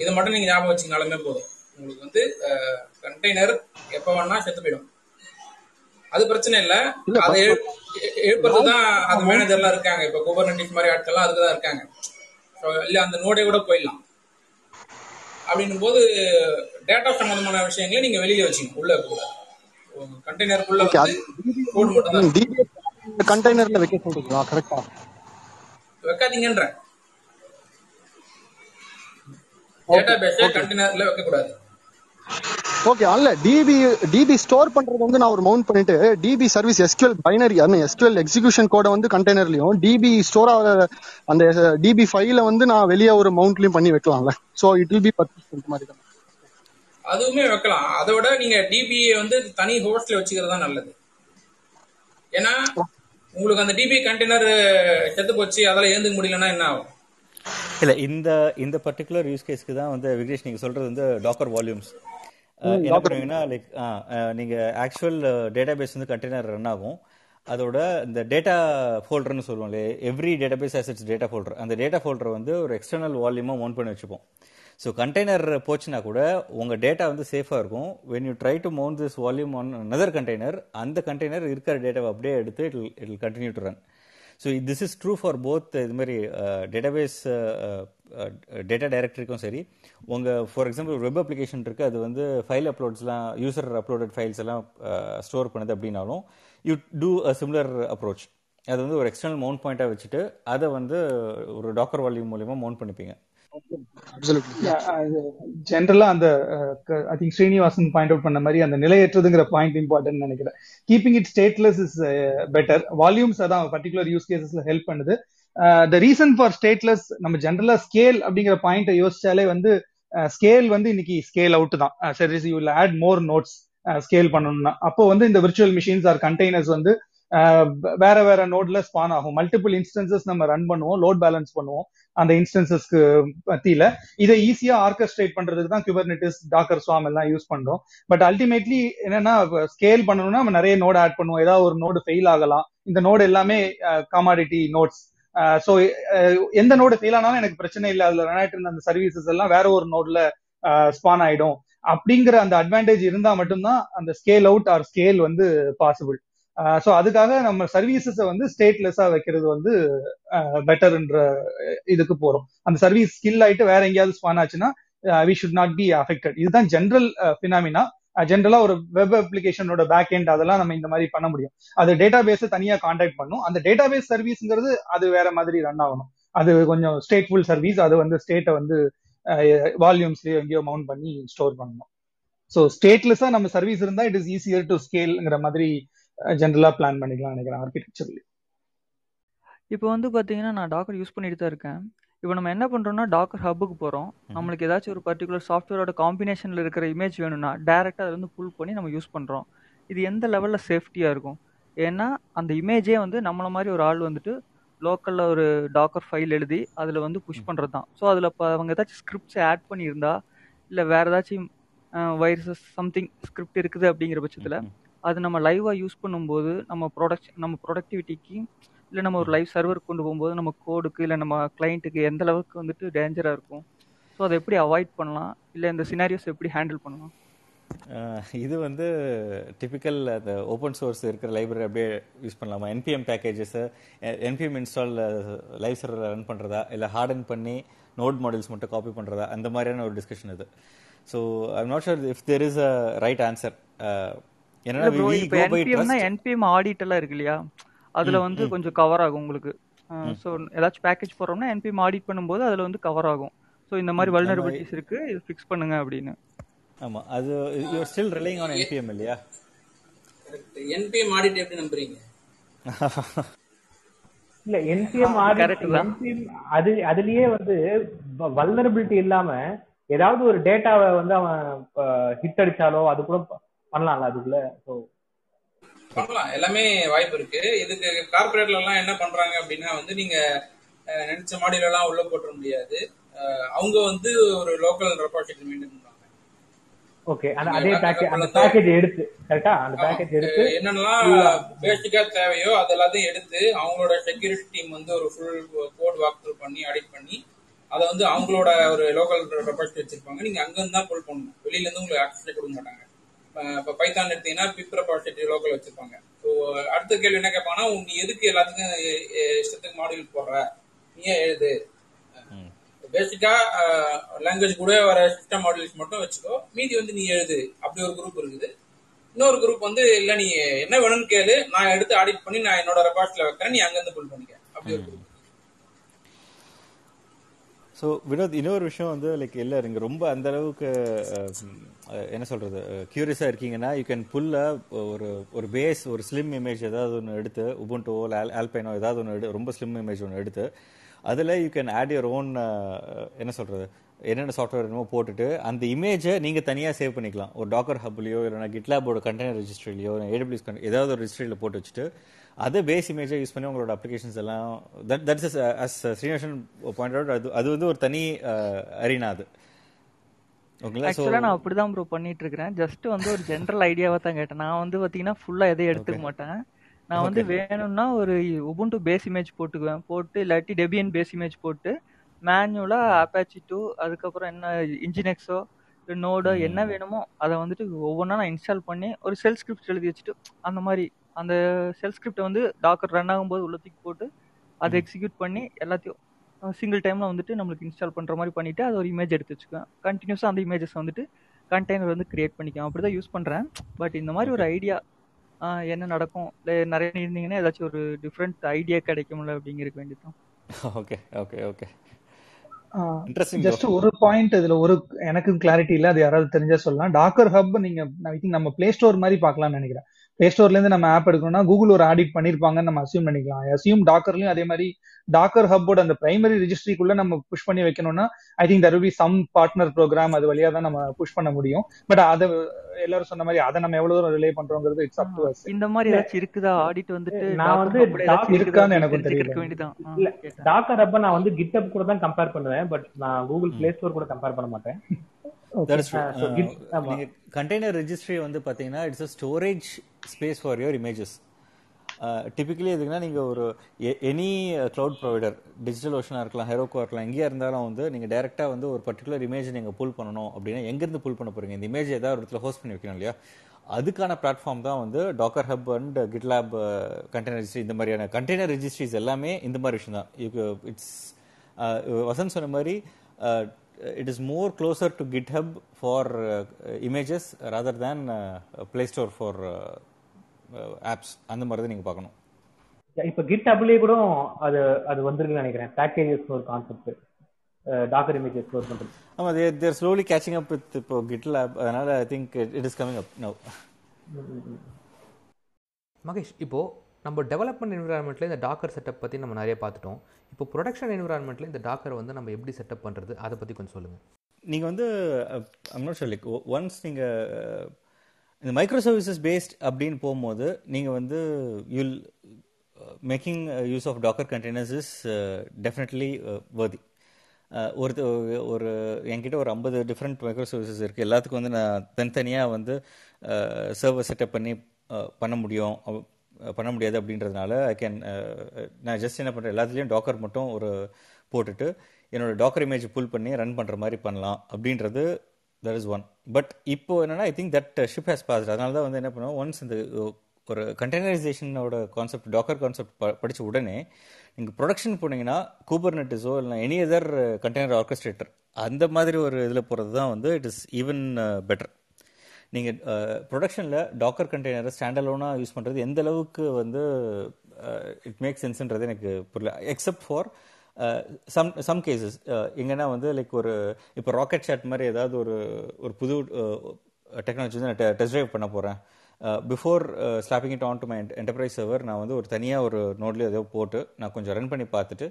இதை மட்டும் நீங்க ஞாபகம் வச்சுக்கினாலுமே போதும், உங்களுக்கு வந்து கண்டெய்னர் எப்ப வேணா செத்து போயிடும். அது பிரச்சனை இல்லை, அதை எழுப்புறதுதான் அது மேனேஜர்லாம் இருக்காங்க. இப்ப குபர்நெட்டிஸ் மாதிரி ஆட்கள்லாம் அதுக்குதான் இருக்காங்க. இல்ல அந்த நோடே கூட போயிடலாம் அப்படின்னும் போது டேட்டா சம்பந்தமான விஷயங்களே நீங்க வெளியே வச்சுக்கணும். உள்ள கூட கண்டெய்னருக்குள்ள கோடு மட்டும் கண்டெய்னர்ல வைக்க சொல்றீங்களா? கரெக்டா வைக்காதீங்கன்ற டேட்டாபேஸை கண்டெய்னர்ல வைக்க கூடாது. ஓகே, அல்ல டிபி டிபி ஸ்டோர் பண்றது வந்து நான் ஒரு மவுண்ட் பண்ணிட்டு டிபி சர்வீஸ் எஸ்கியூஎல் பைனரி அந்த எஸ்கியூஎல் எக்ஸிகியூஷன் கோடை வந்து கண்டெய்னர்லயும் டிபி ஸ்டோர் ஆகிற அந்த டிபி ஃபைல வந்து நான் வெளியே ஒரு மவுண்ட்லயும் பண்ணி வைக்கலாம்ல. So it will be perfect மாதிரி தான். அதுவுமே வைக்கலாம். அதோட நீங்க டிபியை வந்து தனி ஹோஸ்ட்ல வச்சுக்கிறது தான் நல்லது. ஏன்னா உங்களுக்கு அந்த டிபி கண்டெய்னர் செத்து போச்சு, அதெல்லாம் ஏந்துக்க முடியலன்னா என்ன ஆகும்? இல்லை, இந்த இந்த பர்டிகுலர் யூஸ் கேஸ்க்கு தான் வந்து விக்னேஷ் நீங்கள் சொல்கிறது வந்து டாக்கர் வால்யூம்ஸ். என்ன பண்ணுவீங்கன்னா லைக் நீங்கள் ஆக்சுவல் டேட்டா பேஸ் வந்து கண்டெய்னர் ரன் ஆகும். அதோட இந்த டேட்டா ஃபோல்டர்னு சொல்லுவோம் இல்லையே, every data base has its data folder. அந்த டேட்டா ஃபோல்டர் வந்து ஒரு எக்ஸ்டர்னல் வால்யூமாக மவுண்ட் பண்ணி வச்சுப்போம். ஸோ கண்டெய்னர் போச்சுன்னா கூட உங்கள் டேட்டா வந்து சேஃபாக இருக்கும். When you try to mount this volume on another container, அந்த கண்டெய்னர் இருக்கிற டேட்டாவை அப்படியே எடுத்து it it will continue to run. So this is true for both. இது மாதிரி டேட்டாபேஸ் டேட்டா டைரக்டரிக்கும் சரி, உங்கள் ஃபார் எக்ஸாம்பிள் வெப் அப்ளிகேஷன் இருக்குது, அது வந்து ஃபைல் அப்லோட்ஸ்லாம் யூசர் அப்லோடட் ஃபைல்ஸ் எல்லாம் ஸ்டோர் பண்ணுது அப்படின்னாலும் you do a similar approach. அது வந்து ஒரு எக்ஸ்டர்னல் மவுண்ட் பாயிண்ட்டாக வச்சுட்டு அதை வந்து ஒரு டாக்கர் வால்யூம் மூலிமா மவுண்ட் பண்ணிப்பீங்க. ஜென்ரலா அந்த I think Srinivasan point out பண்ண மாதிரி அந்த நிலையற்றதுங்கிற பாயிண்ட் இம்பார்ட்டன்ட் நினைக்கிறேன். Keeping it stateless is better. Volumes அதான் பர்டிகுலர் யூஸ் கேசஸ்ல ஹெல்ப் பண்ணுது. த ரீசன் ஃபார் ஸ்டேட்லெஸ், நம்ம ஜென்ரலா ஸ்கேல் அப்படிங்கிற பாயிண்ட்டை யோசிச்சாலே வந்து ஸ்கேல் வந்து இன்னைக்கு ஸ்கேல் அவுட் தான். சரி, you will add more nodes scale பண்ணணும்னா. அப்போ வந்து இந்த விர்ச்சுவல் மிஷின்ஸ் ஆர் கண்டெய்னர்ஸ் வந்து வேற வேற நோட்ல ஸ்பான் ஆகும். மல்டிபிள் இன்ஸ்டன்சஸ் நம்ம ரன் பண்ணுவோம், லோட் பேலன்ஸ் பண்ணுவோம். அந்த இன்ஸ்டன்சஸ்க்கு பத்தியில இதை ஈஸியா ஆர்கஸ்ட்ரேட் பண்றதுக்கு தான் குபர்நெட்டிஸ், டாக்கர் ஸ்வார்ம் எல்லாம் யூஸ் பண்றோம். பட் அல்டிமேட்லி என்னன்னா, ஸ்கேல் பண்ணணும்னா நம்ம நிறைய நோட் ஆட் பண்ணுவோம். ஏதாவது ஒரு நோடு ஃபெயில் ஆகலாம். இந்த நோடு எல்லாமே கமாடிட்டி நோட்ஸ். ஸோ எந்த நோடு ஃபெயில் ஆனாலும் எனக்கு பிரச்சனை இல்லை, அதுல ரன் ஆயிட்டு இருந்த அந்த சர்வீசஸ் எல்லாம் வேற ஒரு நோட்ல ஸ்பான் ஆயிடும். அப்படிங்கிற அந்த அட்வான்டேஜ் இருந்தா மட்டும்தான் அந்த ஸ்கேல் அவுட் ஆர் ஸ்கேல் வந்து பாசிபிள். ஸோ அதுக்காக நம்ம சர்வீசஸை வந்து ஸ்டேட்லெஸ்ஸாக வைக்கிறது வந்து பெட்டர்ன்ற இதுக்கு போகிறோம். அந்த சர்வீஸ் ஸ்கில் ஆகிட்டு வேற எங்கேயாவது ஸ்பான் ஆச்சுன்னா we should not be affected. இதுதான் ஜென்ரல் ஃபினாமினா. ஜென்ரலாக ஒரு வெப் அப்ளிகேஷனோட பேக் எண்ட் அதெல்லாம் நம்ம இந்த மாதிரி பண்ண முடியும். அது டேட்டா பேஸை தனியாக கான்டாக்ட் பண்ணும். அந்த டேட்டா பேஸ் சர்வீஸ்ங்கிறது அது வேற மாதிரி ரன் ஆகணும். அது கொஞ்சம் ஸ்டேட்ஃபுல் சர்வீஸ். அது வந்து ஸ்டேட்டை வந்து வால்யூம்ஸ்லேயோ எங்கேயோ மவுண்ட் பண்ணி ஸ்டோர் பண்ணணும். ஸோ ஸ்டேட்லெஸ்ஸாக நம்ம சர்வீஸ் இருந்தால் இட் இஸ் ஈஸியர் டு ஸ்கேல்ங்கிற மாதிரி ஜென்ரலா பிளான் பண்ணிக்கலாம் நினைக்கிறேன் ஆர்கிடெக்சர்ல. இப்போ வந்து பாத்தீங்கன்னா நான் டாக்கர் யூஸ் பண்ணிட்டு தான் இருக்கேன். இப்போ நம்ம என்ன பண்றோம்னா டாக்கர் ஹப்புக்கு போறோம். நம்மளுக்கு ஏதாச்சும் ஒரு பர்டிகுலர் சாஃப்ட்வேரோட காம்பினேஷன்ல இருக்கிற இமேஜ் வேணும்னா டைரக்டா அதுல இருந்து புல் பண்ணி நம்ம யூஸ் பண்றோம். இது எந்த லெவல்ல சேஃப்டியா இருக்கும்? ஏன்னா அந்த இமேஜே வந்து நம்மள மாதிரி ஒரு ஆள் வந்துட்டு லோக்கல்ல ஒரு டாக்கர் ஃபைல் எழுதி அதுல வந்து புஷ் பண்றதுதான். ஸோ அதுல அவங்க ஏதாச்சும் ஸ்கிரிப்ட்ஸ் ஆட் பண்ணியிருந்தா இல்ல வேற ஏதாச்சும் வைரஸஸ் சம்திங் ஸ்கிரிப்ட் இருக்குது அப்படிங்கிற பட்சத்துல அது நம்ம லைவாக யூஸ் பண்ணும்போது நம்ம ப்ராடக்ட் நம்ம ப்ரொடக்டிவிட்டிக்கு இல்லை நம்ம ஒரு லைவ் சர்வருக்கு கொண்டு போகும்போது நம்ம கோடுக்கு இல்லை நம்ம கிளைண்ட்டுக்கு எந்த அளவுக்கு வந்துட்டு டேஞ்சராக இருக்கும். ஸோ அதை எப்படி அவாய்ட் பண்ணலாம், இல்லை இந்த சினாரியோஸ் எப்படி ஹேண்டில் பண்ணலாம்? இது வந்து டிபிக்கல் அந்த ஓப்பன் சோர்ஸ் இருக்கிற லைப்ரரி அப்படியே யூஸ் பண்ணலாமா? என்பிஎம் பேக்கேஜஸை என்பிஎம் இன்ஸ்டால் லைவ் சர்வரில் ரன் பண்ணுறதா, இல்லை ஹார்டன் பண்ணி நோட் மாடல்ஸ் மட்டும் காப்பி பண்ணுறதா, அந்த மாதிரியான ஒரு டிஸ்கஷன் இது. So I am not sure if there is a right answer. NPM audit எல்லாம் இருக்கு இல்லையா, அதுல வந்து கொஞ்சம் கவர் ஆகும் உங்களுக்கு. சோ ஏதாச்சும் பேக்கேஜ் போறோம்னா என்பிஎம் ஆடிட் பண்ணும்போது அதுல வந்து கவர் ஆகும். சோ இந்த மாதிரி வல்னரபிலிட்டிஸ் இருக்கு, இது ஃபிக்ஸ் பண்ணுங்க அப்படின்னு. ஆமா, அது you are still relying on NPM இல்லையா? என்பிஎம் ஆடிட் எப்படி நம்புறீங்க? இல்ல என்பிஎம் ஆடிட் என்பிஎம் அது அதுலயே வந்து வல்னரபிலிட்டி இல்லாம ஏதாவது ஒரு டேட்டாவை வந்து அவன் ஹிட் அடிச்சாலோ அது கூட பண்ணலாம்ல. அதுக்குள்ள பண்ணலாம், எல்லாமே வாய்ப்பு இருக்கு. இதுக்கு கார்பரேட்ல எல்லாம் என்ன பண்றாங்க அப்படின்னா வந்து நீங்க நினைச்ச மாடியில எல்லாம் உள்ள போட்டுற முடியாது. அவங்க வந்து ஒரு லோக்கல் ரெபாசிட்டரி மெயின்டைன் பண்றாங்க. ஓகே, அதே பேக்கேஜ் அந்த பேக்கேஜ் எடுத்து கரெக்ட்டா அந்த பேக்கேஜ் எடுத்து என்னெல்லாம் பேசிக்கா தேவையோ அதெல்லாம் எடுத்து அவங்களோட செக்யூரிட்டி டீம் வந்து ஒரு ஃபுல் கோட் வாக் த்ரூ பண்ணி ஆடிட் பண்ணி அதை வந்து அவங்களோட ஒரு லோக்கல் ரெபாசிட்டரி வச்சிருப்பாங்க. நீங்க அங்க இருந்து தான் புல் பண்ணணும், வெளியில இருந்து உங்களுக்கு ஆக்சஸ் கொடுக்க மாட்டாங்க. இப்போ பைத்தான் எடுத்தீங்கன்னா பிப் ரெபாசிட்டரி லோக்கல் வச்சிருப்பாங்க. ஸோ அடுத்த கேள்வி என்ன கேட்பாங்கன்னா, நீ எதுக்கு எல்லாத்துக்கும் இஷ்டத்துக்கு மாடியூல் போடுற, நீயே எழுது, பேசிக்கா லாங்குவேஜ் கூட வர சிஸ்டம் மாடியூல்ஸ் மட்டும் வச்சுக்கோ, மீதி வந்து நீ எழுது. அப்படி ஒரு குரூப் இருக்குது. இன்னொரு குரூப் வந்து இல்லை நீ என்ன வேணும்னு கேளு, நான் எடுத்து ஆடிட் பண்ணி நான் என்னோட ரெபார்ட்ல வைக்கிறேன், நீ அங்கேருந்து புல் பண்ணிக்க. அப்படி ஒரு குரூப். ஸோ வினோத், இன்னொரு விஷயம் வந்து லைக் இல்லை இங்கே ரொம்ப அந்த அளவுக்கு என்ன சொல்கிறது க்யூரியஸாக இருக்கீங்கன்னா யூ கேன் புல்ல ஒரு ஒரு பேஸ் ஒரு ஸ்லிம் இமேஜ் ஏதாவது ஒன்று எடுத்து உபுண்டோ இல்லை ஆல் ஆல்பைனோ ஏதாவது ஒன்று எடு ரொம்ப ஸ்லிம் இமேஜ் ஒன்று எடுத்து அதில் you can add your own என்ன சொல்கிறது என்னென்ன சாஃப்ட்வேர் என்னமோ போட்டுட்டு அந்த இமேஜை நீங்கள் தனியாக சேவ் பண்ணிக்கலாம். ஒரு டாக்கர் ஹப்லையோ இல்லைனா கிட்லாபோட கண்டெய்னர் ரெஜிஸ்ட்ரிலையோ ஏடபிள்யூஎஸ் கண்ட ஏதாவது ஒரு ரெஜிஸ்ட்ரியில் போட்டு வச்சுட்டு அதை பேஸ் இமேஜை யூஸ் பண்ணி உங்களோட அப்ளிகேஷன்ஸ் எல்லாம் that that's as Srinivasan point out. அது அது வந்து ஒரு தனி அரினா. அது ஆக்சுவலாக நான் அப்படி தான் ப்ரோ பண்ணிட்டு இருக்கிறேன். ஜஸ்ட் வந்து ஒரு ஜென்ரல் ஐடியாவை தான் கேட்டேன். நான் வந்து பார்த்தீங்கன்னா ஃபுல்லாக எதையும் எடுத்துக்க மாட்டேன். நான் வந்து வேணும்னா ஒரு உபுண்டு பேஸ் இமேஜ் போட்டுக்குவேன். போட்டு இல்லாட்டி டெபியன் பேஸ் இமேஜ் போட்டு மேனுவலாக அப்பாச்சி டூ அதுக்கப்புறம் என்ன இன்ஜினெக்ஸோ நோடோ என்ன வேணுமோ அதை வந்துட்டு ஒவ்வொன்றா நான் இன்ஸ்டால் பண்ணி ஒரு செல் ஸ்கிரிப்ட் எழுதி வச்சுட்டு அந்த மாதிரி அந்த செல் ஸ்கிரிப்டை வந்து டாக்கர் ரன் ஆகும்போது உள்ளத்துக்கு போட்டு அதை எக்ஸிக்யூட் பண்ணி எல்லாத்தையும் சிங்கிள் டைமில் வந்துட்டு நம்மளுக்கு இன்ஸ்டால் பண்ணுற மாதிரி பண்ணிவிட்டு அதை ஒரு இமேஜ் எடுத்து வச்சுக்கேன். கண்டினியூஸாக அந்த இமேஜஸ் வந்துட்டு கண்டெய்னர் வந்து கிரியேட் பண்ணிக்கலாம். அப்படி தான் யூஸ் பண்ணுறேன். பட் இந்த மாதிரி ஒரு ஐடியா என்ன நடக்கும் இல்லை நிறைய இருந்தீங்கன்னா ஏதாச்சும் ஒரு டிஃப்ரெண்ட் ஐடியா கிடைக்கும்ல அப்படிங்கிறக்க வேண்டியதான். ஓகே ஓகே ஓகே ஜஸ்ட் ஒரு பாயிண்ட் இதுல ஒரு எனக்கும் கிளாரிட்டி இல்ல, அது யாராவது தெரிஞ்சா சொல்லலாம். டாக்கர் ஹப் நீங்க ஐ திங்க் நம்ம பிளே ஸ்டோர் மாதிரி பார்க்கலாம்னு நினைக்கிறேன். பிளே ஸ்டோர்ல இருந்து நம்ம ஆப் எடுக்கணும்னா கூகுள் ஒரு ஆடிட் பண்ணிருப்பாங்கன்னு நம்ம அசியூம் பண்ணிக்கலாம். அசியூம் டாக்கர்லயும் அதே மாதிரி டாக்கர் ஹப்போட அந்த பிரைமரி ரெஜிஸ்ட்ரிக்குள்ள நம்ம புஷ் பண்ணி வைக்கணும்னா I think there will be some partner program, அது வழியா தான் நம்ம புஷ் பண்ண முடியும். பட் அதை எல்லாரும் சொன்ன மாதிரி அதை நம்ம எவ்வளவு தூரம் ரிலே பண்றோங்கிறது இட்ஸ் அப் டு அஸ். இந்த மாதிரி ஏதாச்சும் இருக்குதா ஆடிட் வந்துட்டு நான் வந்து இருக்கான்னு எனக்கு தெரியல. இல்ல டாக்கர் ஹப்ப நான் வந்து GitHub கூட தான் கம்பேர் பண்ணுவேன். பட் நான் கூகுள் பிளே ஸ்டோர் கூட கம்பேர் பண்ண மாட்டேன். கண்டெய்னர் ரெஜிஸ்ட்ரி வந்து பாத்தீங்கன்னா it's a storage space for your images. Typically எதுக்குன்னா நீங்கள் ஒரு எனி க்ளவுட் ப்ரொவைடர் டிஜிட்டல் ஓஷனாக இருக்கலாம், ஹெரோக்கோ இருக்கலாம், எங்கேயா இருந்தாலும் வந்து நீங்கள் டேரெக்டாக வந்து ஒரு பர்டிகுலர் இமேஜ் நீங்கள் புல் பண்ணணும் அப்படின்னா எங்கேருந்து புல் பண்ண போகிறீங்க, இந்த இமேஜ் ஏதாவது ஒரு இடத்துல ஹோஸ்ட் பண்ணி வைக்கணும் இல்லையா? அதுக்கான பிளாட்ஃபார்ம் தான் வந்து Docker hub and GitLab container registry. இந்த மாதிரியான கண்டெய்னர் ரெஜிஸ்ட்ரிஸ் எல்லாமே இந்த மாதிரி விஷயம் தான். இட்ஸ் வசந்த் சொன்ன மாதிரி it is more closer to GitHub for images rather than play store for apps. அந்த மாதிரி தான் நீங்க பார்க்கணும். இப்போ GitHubலயே கூட அது அது வந்திருக்குன்னு நினைக்கிறேன், பேக்கேஜஸ் ஒரு கான்செப்ட் டாக்கர் இமேஜ் ஸ்டோர் பண்றது. ஆமா, they are slowly catching up with இப்போ GitLab. அதனால I think it is coming up now. Mahesh, இப்போ நம்ம டெவலப்மெண்ட் என்விரான்மெண்ட்ல இந்த டாக்கர் செட்டப் பத்தி நம்ம நிறைய பார்த்துட்டோம். இப்போ ப்ரொடக்ஷன் என்விரான்மெண்ட்ல இந்த டாக்கர் வந்து நம்ம எப்படி செட்டப் பண்றது அதை பத்தி கொஞ்சம் சொல்லுங்க. நீங்க வந்து I'm not sure like once நீங்க இந்த மைக்ரோ சர்வீசஸ் பேஸ்ட் அப்படின்னு போகும்போது நீங்கள் வந்து you'll making use of Docker containers is definitely worthy. ஒரு ஒரு என்கிட்ட ஒரு ஐம்பது டிஃப்ரெண்ட் மைக்ரோ சர்வீசஸ் இருக்குது. எல்லாத்துக்கும் வந்து நான் தனித்தனியாக வந்து சர்வர் செட்டப் பண்ணி பண்ண முடியும் பண்ண முடியாது அப்படின்றதுனால ஐ கேன் நான் ஜஸ்ட் என்ன பண்ணுறேன், எல்லாத்துலேயும் டாக்கர் மட்டும் ஒரு போட்டுட்டு என்னோடய டாக்கர் இமேஜ் புல் பண்ணி ரன் பண்ணுற மாதிரி பண்ணலாம் அப்படின்றது. That is one. But இப்போ என்னன்னா I think that ship has passed. அதனால தான் வந்து என்ன பண்ணுவோம், ஒன்ஸ் இந்த ஒரு கண்டெய்னரைசேஷனோட கான்செப்ட் டாக்கர் கான்செப்ட் படித்த உடனே நீங்கள் ப்ரொடக்ஷன் போனீங்கன்னா கூபர்நெட்டிஸோ இல்லை எனி அதர் கண்டெய்னர் ஆர்கஸ்ட்ரேட்டர் அந்த மாதிரி ஒரு இதில் போகிறது தான் வந்து இட் இஸ் ஈவன் பெட்டர். நீங்கள் ப்ரொடக்ஷனில் டாக்கர் கண்டெய்னரை ஸ்டாண்ட் அலோனாக யூஸ் பண்ணுறது எந்த அளவுக்கு வந்து இட் மேக்ஸ் சென்ஸ்ன்றது எனக்கு புரியல. Except for some some cases எங்கன்னா வந்து லைக் ஒரு இப்போ ராக்கெட் ஷாட் மாதிரி ஏதாவது ஒரு ஒரு புது டெக்னாலஜி வந்து நான் டெ டெஸ்ட் ட்ரைவ் பண்ண போகிறேன். Before slapping it on to my enterprise server நான் வந்து ஒரு தனியாக ஒரு நோட்லேயே ஏதோ போட்டு நான் கொஞ்சம் ரன் பண்ணி பார்த்துட்டு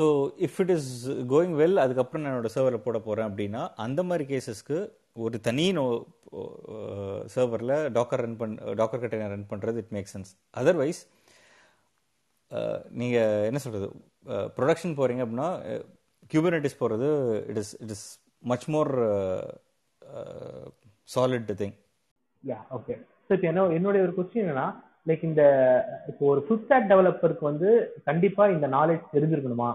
so if it is going well அதுக்கப்புறம் நான் என்னோடய சர்வரில் போட போகிறேன் அப்படின்னா அந்த மாதிரி கேசஸ்க்கு ஒரு தனி நோ சர்வரில் டாக்கர் ரன் பண் டாக்கர் கண்டெய்னர் ரன் பண்ணுறது இட் மேக்ஸ் சென்ஸ். அதர்வைஸ் நீங்கள் என்ன சொல்கிறது ப்ரொடக்ஷன் போகிறீங்க அப்படின்னா கியூபர்நெட்டிஸ் போகிறது it is it is much more solid thing. Yeah okay sir, என்ன என்னுடைய ஒரு கொஸ்டின் என்னன்னா லைக் இந்த இப்போ ஒரு ஃபுல் ஸ்டாக் டெவலப்பருக்கு வந்து கண்டிப்பாக இந்த நாலேஜ் தெரிஞ்சிருக்கணுமா?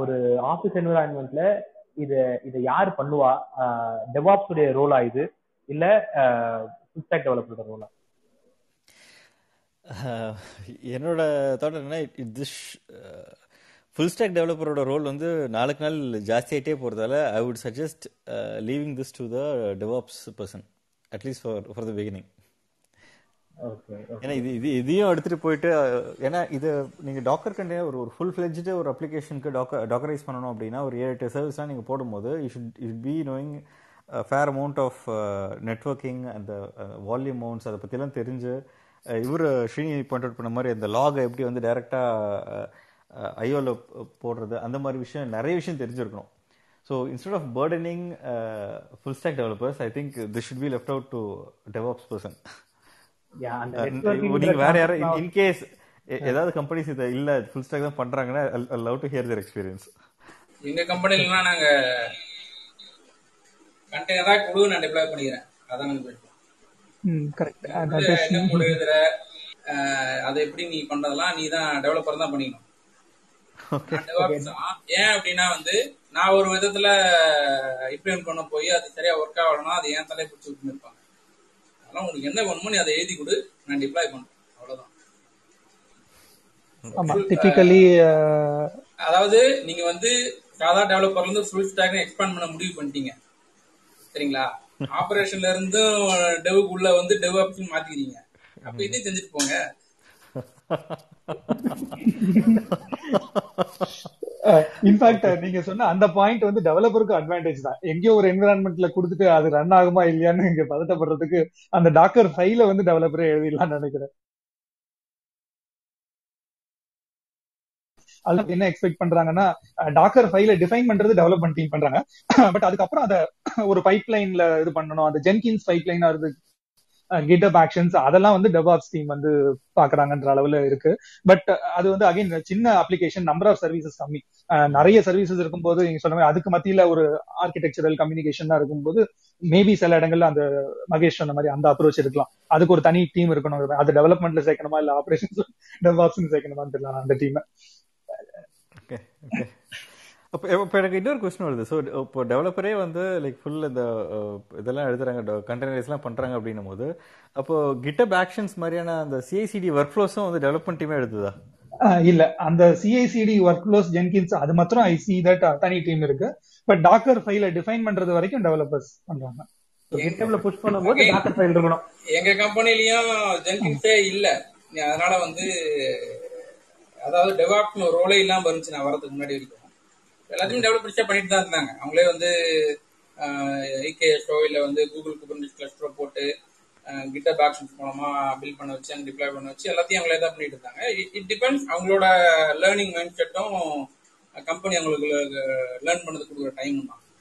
ஒரு ஆஃபீஸ் என்விரான்மெண்ட்ல இதை இதை யார் பண்ணுவா? டெவாப்ஸ் உடைய ரோலா இது இல்லை ஃபுல் ஸ்டாக் டெவலப்பரோட ரோலா? என்னோட தாட் என்னன்னா இது ஃபுல் ஸ்டாக் டெவலப்பரோட ரோல் வந்து நாளுக்கு நாள் ஜாஸ்தியாகிட்டே போகிறதால I would suggest leaving this to the DevOps person at least for for the beginning. ஏன்னா இது இது இதையும் எடுத்துட்டு போயிட்டு, ஏன்னா இது நீங்க டாக்கர் கண்டெய்னர் ஒரு ஒரு ஃபுல் ஃபிளெஜ்டு ஒரு அப்ளிகேஷனுக்கு டாக்கர் டாக்கரைஸ் பண்ணணும் அப்படின்னா ஒரு ஏழு எட்டு சர்வீஸ்லாம் நீங்கள் போடும்போது you should you should be knowing fair amount of networking, அந்த வால்யூம் அமௌண்ட்ஸ், அதை பற்றிலாம் தெரிஞ்சு இவர் ஸ்ரீனி பாயிண்ட் அவுட் பண்ண மாதிரி அந்த லாகை எப்படி வந்து டைரெக்டாக ஐஓவில் போடுறது அந்த மாதிரி விஷயம் நிறைய விஷயம் தெரிஞ்சிருக்கணும். So instead of burdening full stack developers I think this should be left out to DevOps person. நீங்க வேற யாரும் இன்கேஸ் ஏதாவது கம்பெனிஸ் இதை இல்ல ஃபுல் ஸ்டாக் தான் பண்றாங்கன்னா I love to hear their experience. எங்க கம்பெனிலனா நாங்க கண்டெய்னரா குடு நான் டிப்ளாய் பண்ணிக்கிறேன். அதான் நான் பேசுறேன். ம் கரெக்ட். அத என்ன குடு எழுதுற அது எப்படி நீ பண்றதெல்லாம் நீ தான் டெவலப்பர் தான் பண்ணிக்கணும். ஓகே. ஏன் அப்படினா வந்து நான் ஒரு விதத்துல இம்ப்ளிமென்ட் பண்ண போய் அது சரியா வொர்க் ஆகலனா அது ஏன் தலைய புடிச்சு விட்டு நிப்பாங்க. உங்களுக்கு என்ன பண்ணணும் அதை எழுதி கொடு நான் டிப்ளாய் பண்றேன் அவ்வளவுதான். ஆமா டிபிக்கலி அதாவது நீங்க வந்து சாதா டெவலப்பர்ல இருந்து ஃபுல் ஸ்டாக் எக்ஸ்பாண்ட் பண்ண முடிவு பண்ணிட்டீங்க சரிங்களா, ஆபரேஷன்ல இருந்து டெவுக்கு உள்ள வந்து டெவ் ஆப்ஷன் மாத்திக்கிறீங்க, அப்ப இதையும் செஞ்சுட்டு போங்க. இன்ஃபேக்ட் நீங்க சொன்ன அந்த பாயிண்ட் வந்து டெவலப்பருக்கு அட்வான்டேஜ் தான். எங்கேயோ ஒரு என்விரான்மெண்ட்ல கொடுத்துட்டு அது ரன் ஆகுமா இல்லையான்னு இங்க பதட்டப்படுறதுக்கு அந்த டாக்கர் ஃபைல வந்து டெவலப்பரே எழுதிடலாம்னு நினைக்கிறேன். அது என்ன எக்ஸ்பெக்ட் பண்றாங்கன்னா டாக்கர் ஃபைல டிஃபைன் பண்றது டெவலப்மெண்ட் டீம் பண்றாங்க, பட் அதுக்கப்புறம் அதை ஒரு பைப் லைன்ல இது பண்ணணும், அந்த ஜென்கின்ஸ் பைப் லைனா இருந்து GitHub ஆக்ஷன்ஸ் அதெல்லாம் வந்து டெவாப்ஸ் டீம் வந்து பாக்குறாங்கன்ற அளவுல இருக்கு. பட் அது வந்து அகைன் சின்ன அப்ளிகேஷன், நம்பர் ஆஃப் சர்வீசஸ் கம்மி, நிறைய சர்வீசஸ் இருக்கும்போது நீங்க சொன்ன மாதிரி அதுக்கு மத்தியில ஒரு ஆர்கிடெக்சரல் கம்யூனிகேஷன் இருக்கும்போது மேபி சில இடங்கள்ல அந்த மகேஷ் சொன்ன மாதிரி அந்த அப்ரோச் இருக்கலாம். அதுக்கு ஒரு தனி டீம் இருக்கணும். அது டெவலப்மெண்ட்ல சேர்க்கணுமா இல்ல ஆபரேஷன்ஸ் டெவாப்ஸ் சேர்க்கணுமான்னு தெரியல அந்த டீம். இப்போ எனக்கு இன்னொரு கொஸ்டின் வருது. ஸோ இப்போ டெவலப்பரே வந்து லைக் ஃபுல் இந்த இதெல்லாம் எழுதுறாங்க, கண்டெய்னரைஸ்லாம் பண்ணுறாங்க அப்படின்னும் போது அப்போது கிட்டப் ஆக்ஷன்ஸ் மாதிரியான அந்த சிஐசிடி ஒர்க் ஃப்ளோஸும் வந்து டெவலப்மெண்ட் டீமே எடுத்துதா? இல்லை, அந்த சிஐசிடி ஒர்க் ஃப்ளோஸ் ஜென்கின்ஸ் அது மாத்திரம் ஐ சி தட் தனி டீம் இருக்கு. பட் டாக்கர் ஃபைலை டிஃபைன் பண்ணுறது வரைக்கும் டெவலப்பர்ஸ் பண்ணுறாங்க. கிட்டப்ல புஷ் பண்ணும்போது டாக்கர் ஃபைல் இருக்கணும். எங்கள் கம்பெனிலையும் ஜென்கின்ஸே இல்லை, அதனால வந்து அதாவது டெவலப்மெண்ட் ரோலே இல்லாமல் இருந்துச்சு நான் வரதுக்கு முன்னாடி வரைக்கும். எல்லாத்தையும் டெவலப்பர்ஸே பண்ணிட்டு தான் இருந்தாங்க. அவங்களே வந்து ஐகேஎஸ்ஓ இல்லை வந்து கூகுள் குபர்னெட்டிஸ் கிளஸ்டரோ போட்டு கிட்டப் ஆக்ஷன்ஸ் மூலமா பில்ட் பண்ண வச்சு அண்ட் டிப்ளாய் பண்ண வச்சு எல்லாத்தையும் அவங்களே தான் பண்ணிட்டு இருந்தாங்க. இட் டிபெண்ட்ஸ் அவங்களோட லேர்னிங் மைண்ட் செட்டும் கம்பெனி அவங்களுக்கு லேர்ன் பண்ணது கொடுக்குற டைமும் தான்.